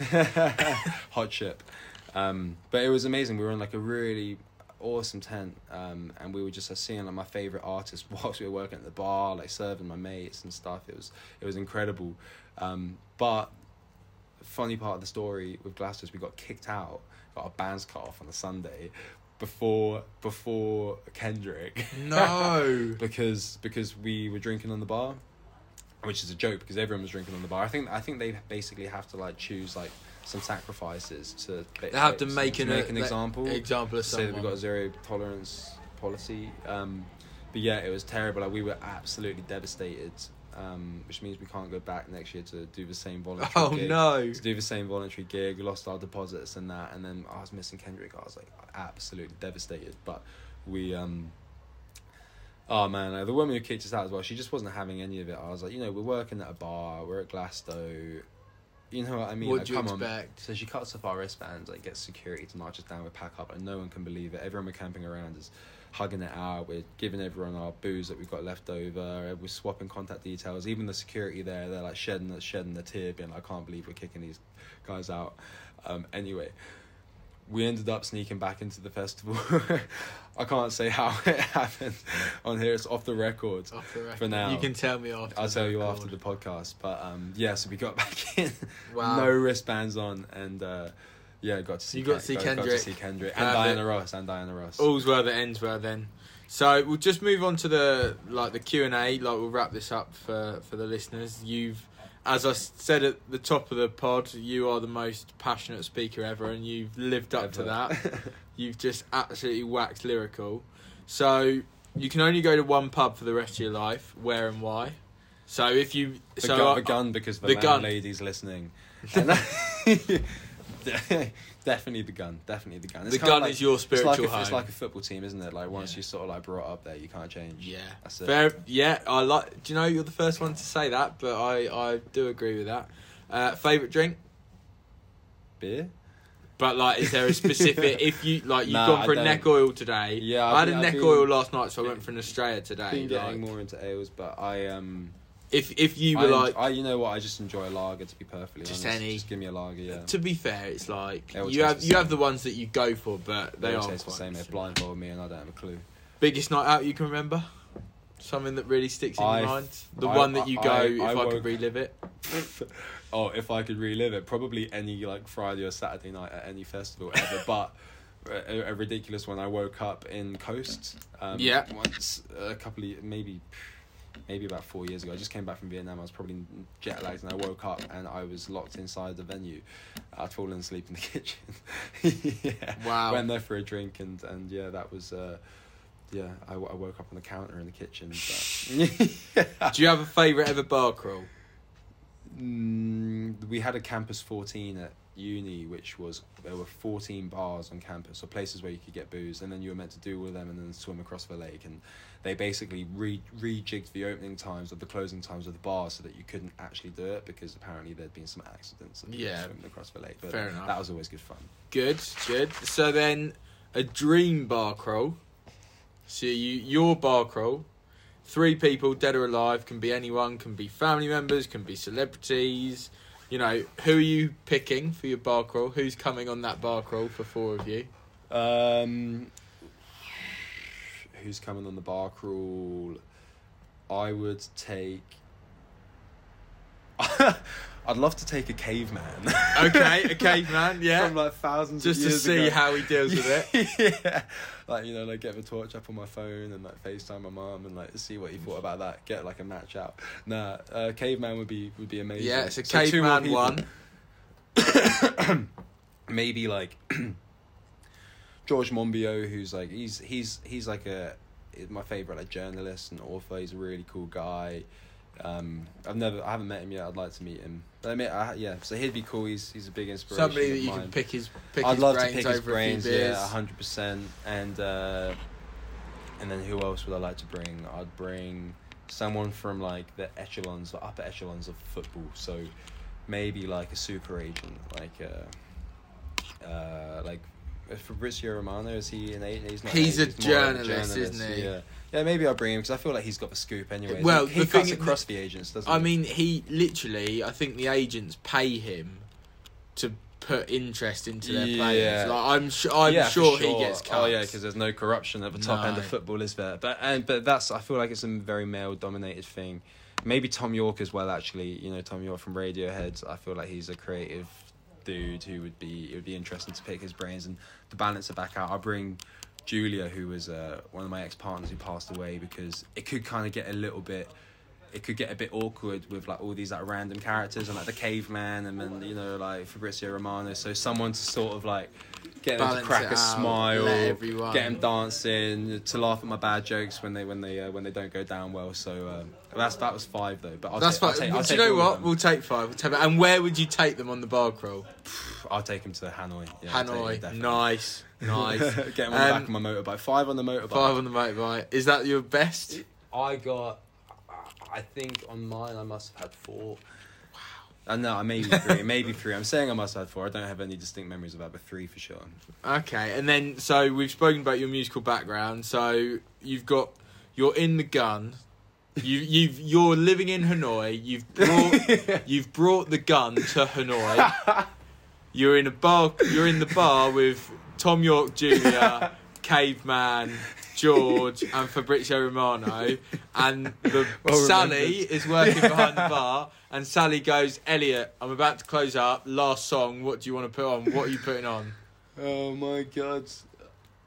Hot ship. But it was amazing. We were in like a really awesome tent, and we were just seeing like my favorite artists whilst we were working at the bar, like serving my mates and stuff. It was incredible. But funny part of the story with Glastonbury, we got kicked out, got our bands cut off on a Sunday before Kendrick. No. because we were drinking on the bar, which is a joke because everyone was drinking on the bar. I think they basically have to like choose like some sacrifices to make an example of someone. Say that we got a zero tolerance policy, but yeah, it was terrible. Like we were absolutely devastated, which means we can't go back next year to do the same voluntary gig. We lost our deposits and that, and then I was missing Kendrick. I was like absolutely devastated. But we oh man, like the woman who kicked us out as well, she just wasn't having any of it. I was like, you know, we're working at a bar, we're at Glastonbury. You know what I mean? What do you expect? So she cuts off our wristbands, like gets security to march us down, we pack up, and no one can believe it. Everyone we're camping around is hugging it out. We're giving everyone our booze that we've got left over. We're swapping contact details. Even the security there, they're like shedding a tear, being like, I can't believe we're kicking these guys out. Anyway, we ended up sneaking back into the festival. I can't say how it happened on here. It's off the record for now. You can tell me after. I'll tell you after the podcast. But yeah, so we got back in. Wow. No wristbands on. And yeah, got to see Kendrick. And Diana Ross. All's well that ends well then. So we'll just move on to the Q&A. Like we'll wrap this up for the listeners. You've, as I said at the top of the pod, you are the most passionate speaker ever, and you've lived up to that. You've just absolutely waxed lyrical. So you can only go to one pub for the rest of your life. Where and why? So if you... The gun, because the lady's listening. Definitely the gun. It's the gun like, is your spiritual home. It's like a football team, isn't it? Like once you sort of like brought up there, you can't change. Yeah, that's it. Fair. Yeah, I like. Do you know you're the first one to say that? But I do agree with that. Favorite drink? Beer. But like, is there a specific? If you like, you've gone for a neck oil today. Yeah, I had a neck oil last night, so I went for an Australia today. Been getting more into ales, but I. If you were you know what, I just enjoy a lager, to be perfectly honest. Just give me a lager, yeah. To be fair, it's like you have the ones that you go for, but they all taste the same. They blindfold me and I don't have a clue. Biggest night out you can remember? Something that really sticks in your mind? If I could relive it. Oh, if I could relive it, probably any like Friday or Saturday night at any festival ever, but a ridiculous one. I woke up in Coast once, a couple of maybe about 4 years ago. I just came back from Vietnam. I was probably jet lagged, and I woke up and I was locked inside the venue. I'd fallen asleep in the kitchen. Yeah. Wow. Went there for a drink and yeah, that was yeah, I woke up on the counter in the kitchen. But... Do you have a favourite ever bar crawl? We had a Campus 14 at uni, which was, there were 14 bars on campus, so places where you could get booze, and then you were meant to do all of them and then swim across the lake, and they basically rejigged the opening times of the closing times of the bar so that you couldn't actually do it, because apparently there'd been some accidents of swimming across the lake. But fair enough. That was always good fun. Good. So then, a dream bar crawl. So your bar crawl, 3 people, dead or alive, can be anyone, can be family members, can be celebrities. You know, who are you picking for your bar crawl? Who's coming on that bar crawl for 4 of you? Who's coming on the bar crawl? I would take... I'd love to take a caveman. Okay, a caveman, yeah. From like thousands of years ago. Just to see how he deals with it. Yeah. Like, you know, like get the torch up on my phone and like FaceTime my mum and like see what he thought about that. Get like a match out. Nah, caveman would be amazing. Yeah, it's a caveman one. Maybe like George Monbiot, who's like he's like my favourite like journalist and author. He's a really cool guy. I haven't met him yet. I'd like to meet him. So he'd be cool. He's a big inspiration. Somebody that you can pick his brains. Yeah, 100%. And then who else would I like to bring? I'd bring someone from like the echelons, the upper echelons of football. So maybe like a super agent, like Fabrizio Romano. Is he an agent? He's a journalist, isn't he? Yeah. Yeah, maybe I'll bring him, because I feel like he's got the scoop anyway. Well, he cuts across the agents, doesn't he? I mean, he literally... I think the agents pay him to put interest into their players. Like, I'm sure he gets cut. Oh, yeah, because there's no corruption at the top end of football, is there? But that's... I feel like it's a very male-dominated thing. Maybe Tom York as well, actually. You know, Tom York from Radiohead. I feel like he's a creative dude who would be... It would be interesting to pick his brains and to balance it back out. I'll bring... Julia, who was one of my ex-partners who passed away, because it could kind of get a bit awkward with like all these like random characters and like the caveman and then, you know, like Fabrizio Romano. So someone to sort of like get them to crack a smile, get them dancing, to laugh at my bad jokes when they don't go down well. So that was 5 though. But do you know what? We'll take 5. We'll take it. And where would you take them on the bar crawl? I'll take him to Hanoi. Yeah, Hanoi, nice. Get him on the back of my motorbike. 5 on the motorbike. 5 on the motorbike. Is that your best? I think on mine I must have had 4. Wow. No, maybe three. I'm saying I must have had 4. I don't have any distinct memories of that, but 3 for sure. Okay, and then, so we've spoken about your musical background. So you're in the gun. You're living in Hanoi. You've brought the gun to Hanoi. You're in the bar with Tom York Jr., Caveman, George, and Fabrizio Romano, and Sally is working behind the bar. And Sally goes, "Elliot, I'm about to close up. Last song. What do you want to put on? What are you putting on?" Oh my God!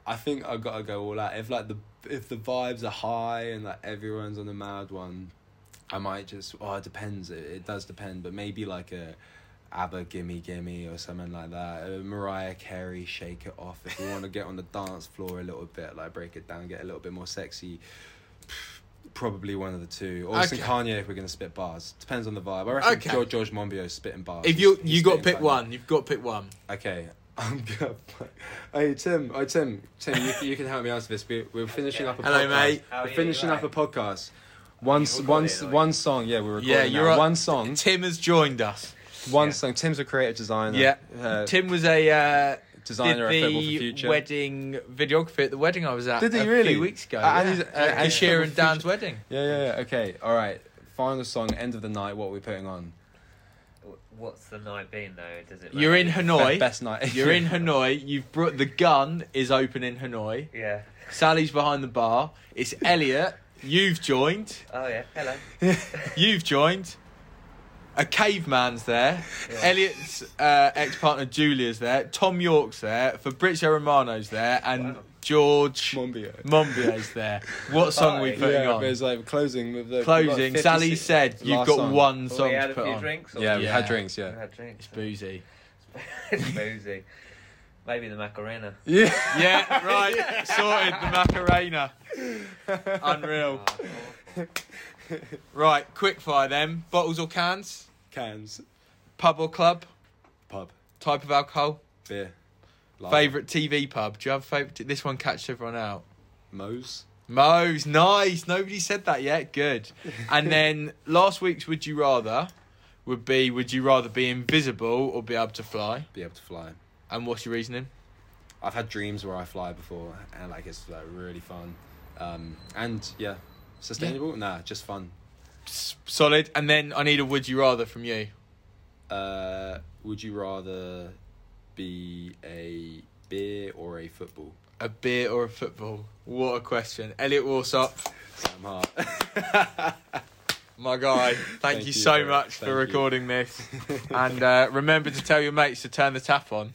I think I gotta go all out. If the vibes are high and like everyone's on a mad one, I might just. Oh, it depends. It does depend, but maybe like a. ABBA, Gimme Gimme, or something like that. Mariah Carey, Shake It Off. If you want to get on the dance floor a little bit, like break it down, get a little bit more sexy, probably one of the two. Or some Kanye if we're going to spit bars. Depends on the vibe. I reckon George Monbiot spitting bars. If you got to pick one. You've got to pick one. Okay. I'm good. Hey, Tim, you can help me answer this. We're finishing up a podcast. Hello, mate. We're finishing up a podcast. One song. Yeah, we're recording now. One song. Tim has joined us. Song. Tim's a creative designer. Yeah, Tim was a designer at Football for Future. Wedding videographer at the wedding I was at. Did he really? A few weeks ago. And Shearer and Dan's wedding. Yeah. Okay. All right. Final song. End of the night. What are we putting on? What's the night been though? Does it? You're in Hanoi. Best night. You're in Hanoi. You've brought the gun is open in Hanoi. Yeah. Sally's behind the bar. It's Elliot. You've joined. Oh yeah. Hello. You've joined. A caveman's there. Yeah. Elliot's ex-partner Julia's there. Tom York's there. Fabrizio Romano's there. And George Monbiot's there. What song are we putting on? It was like closing. Closing. Sally said you've got one song to put on. Drinks, yeah, we had drinks. It's boozy. Maybe the Macarena. Yeah. Yeah, right. Yeah. Sorted, the Macarena. Unreal. Oh, right, quick fire then. Bottles or cans? Cans. Pub or club? Pub. Type of alcohol? Beer. Favourite TV pub? Do you have a favourite? This one catches everyone out. Moe's. Nice. Nobody said that yet. Good. And then last week's Would You Rather would be, would you rather be invisible or be able to fly? Be able to fly. And what's your reasoning? I've had dreams where I fly before, and like it's like really fun, and yeah, sustainable. Yeah. Nah, just fun. Solid. And then I need a would you rather from you. Would you rather be a beer or a football? A beer or a football? What a question. Elliot Worsop. Sam Hart. My guy, thank you so much for recording this. And remember to tell your mates to turn the tap on.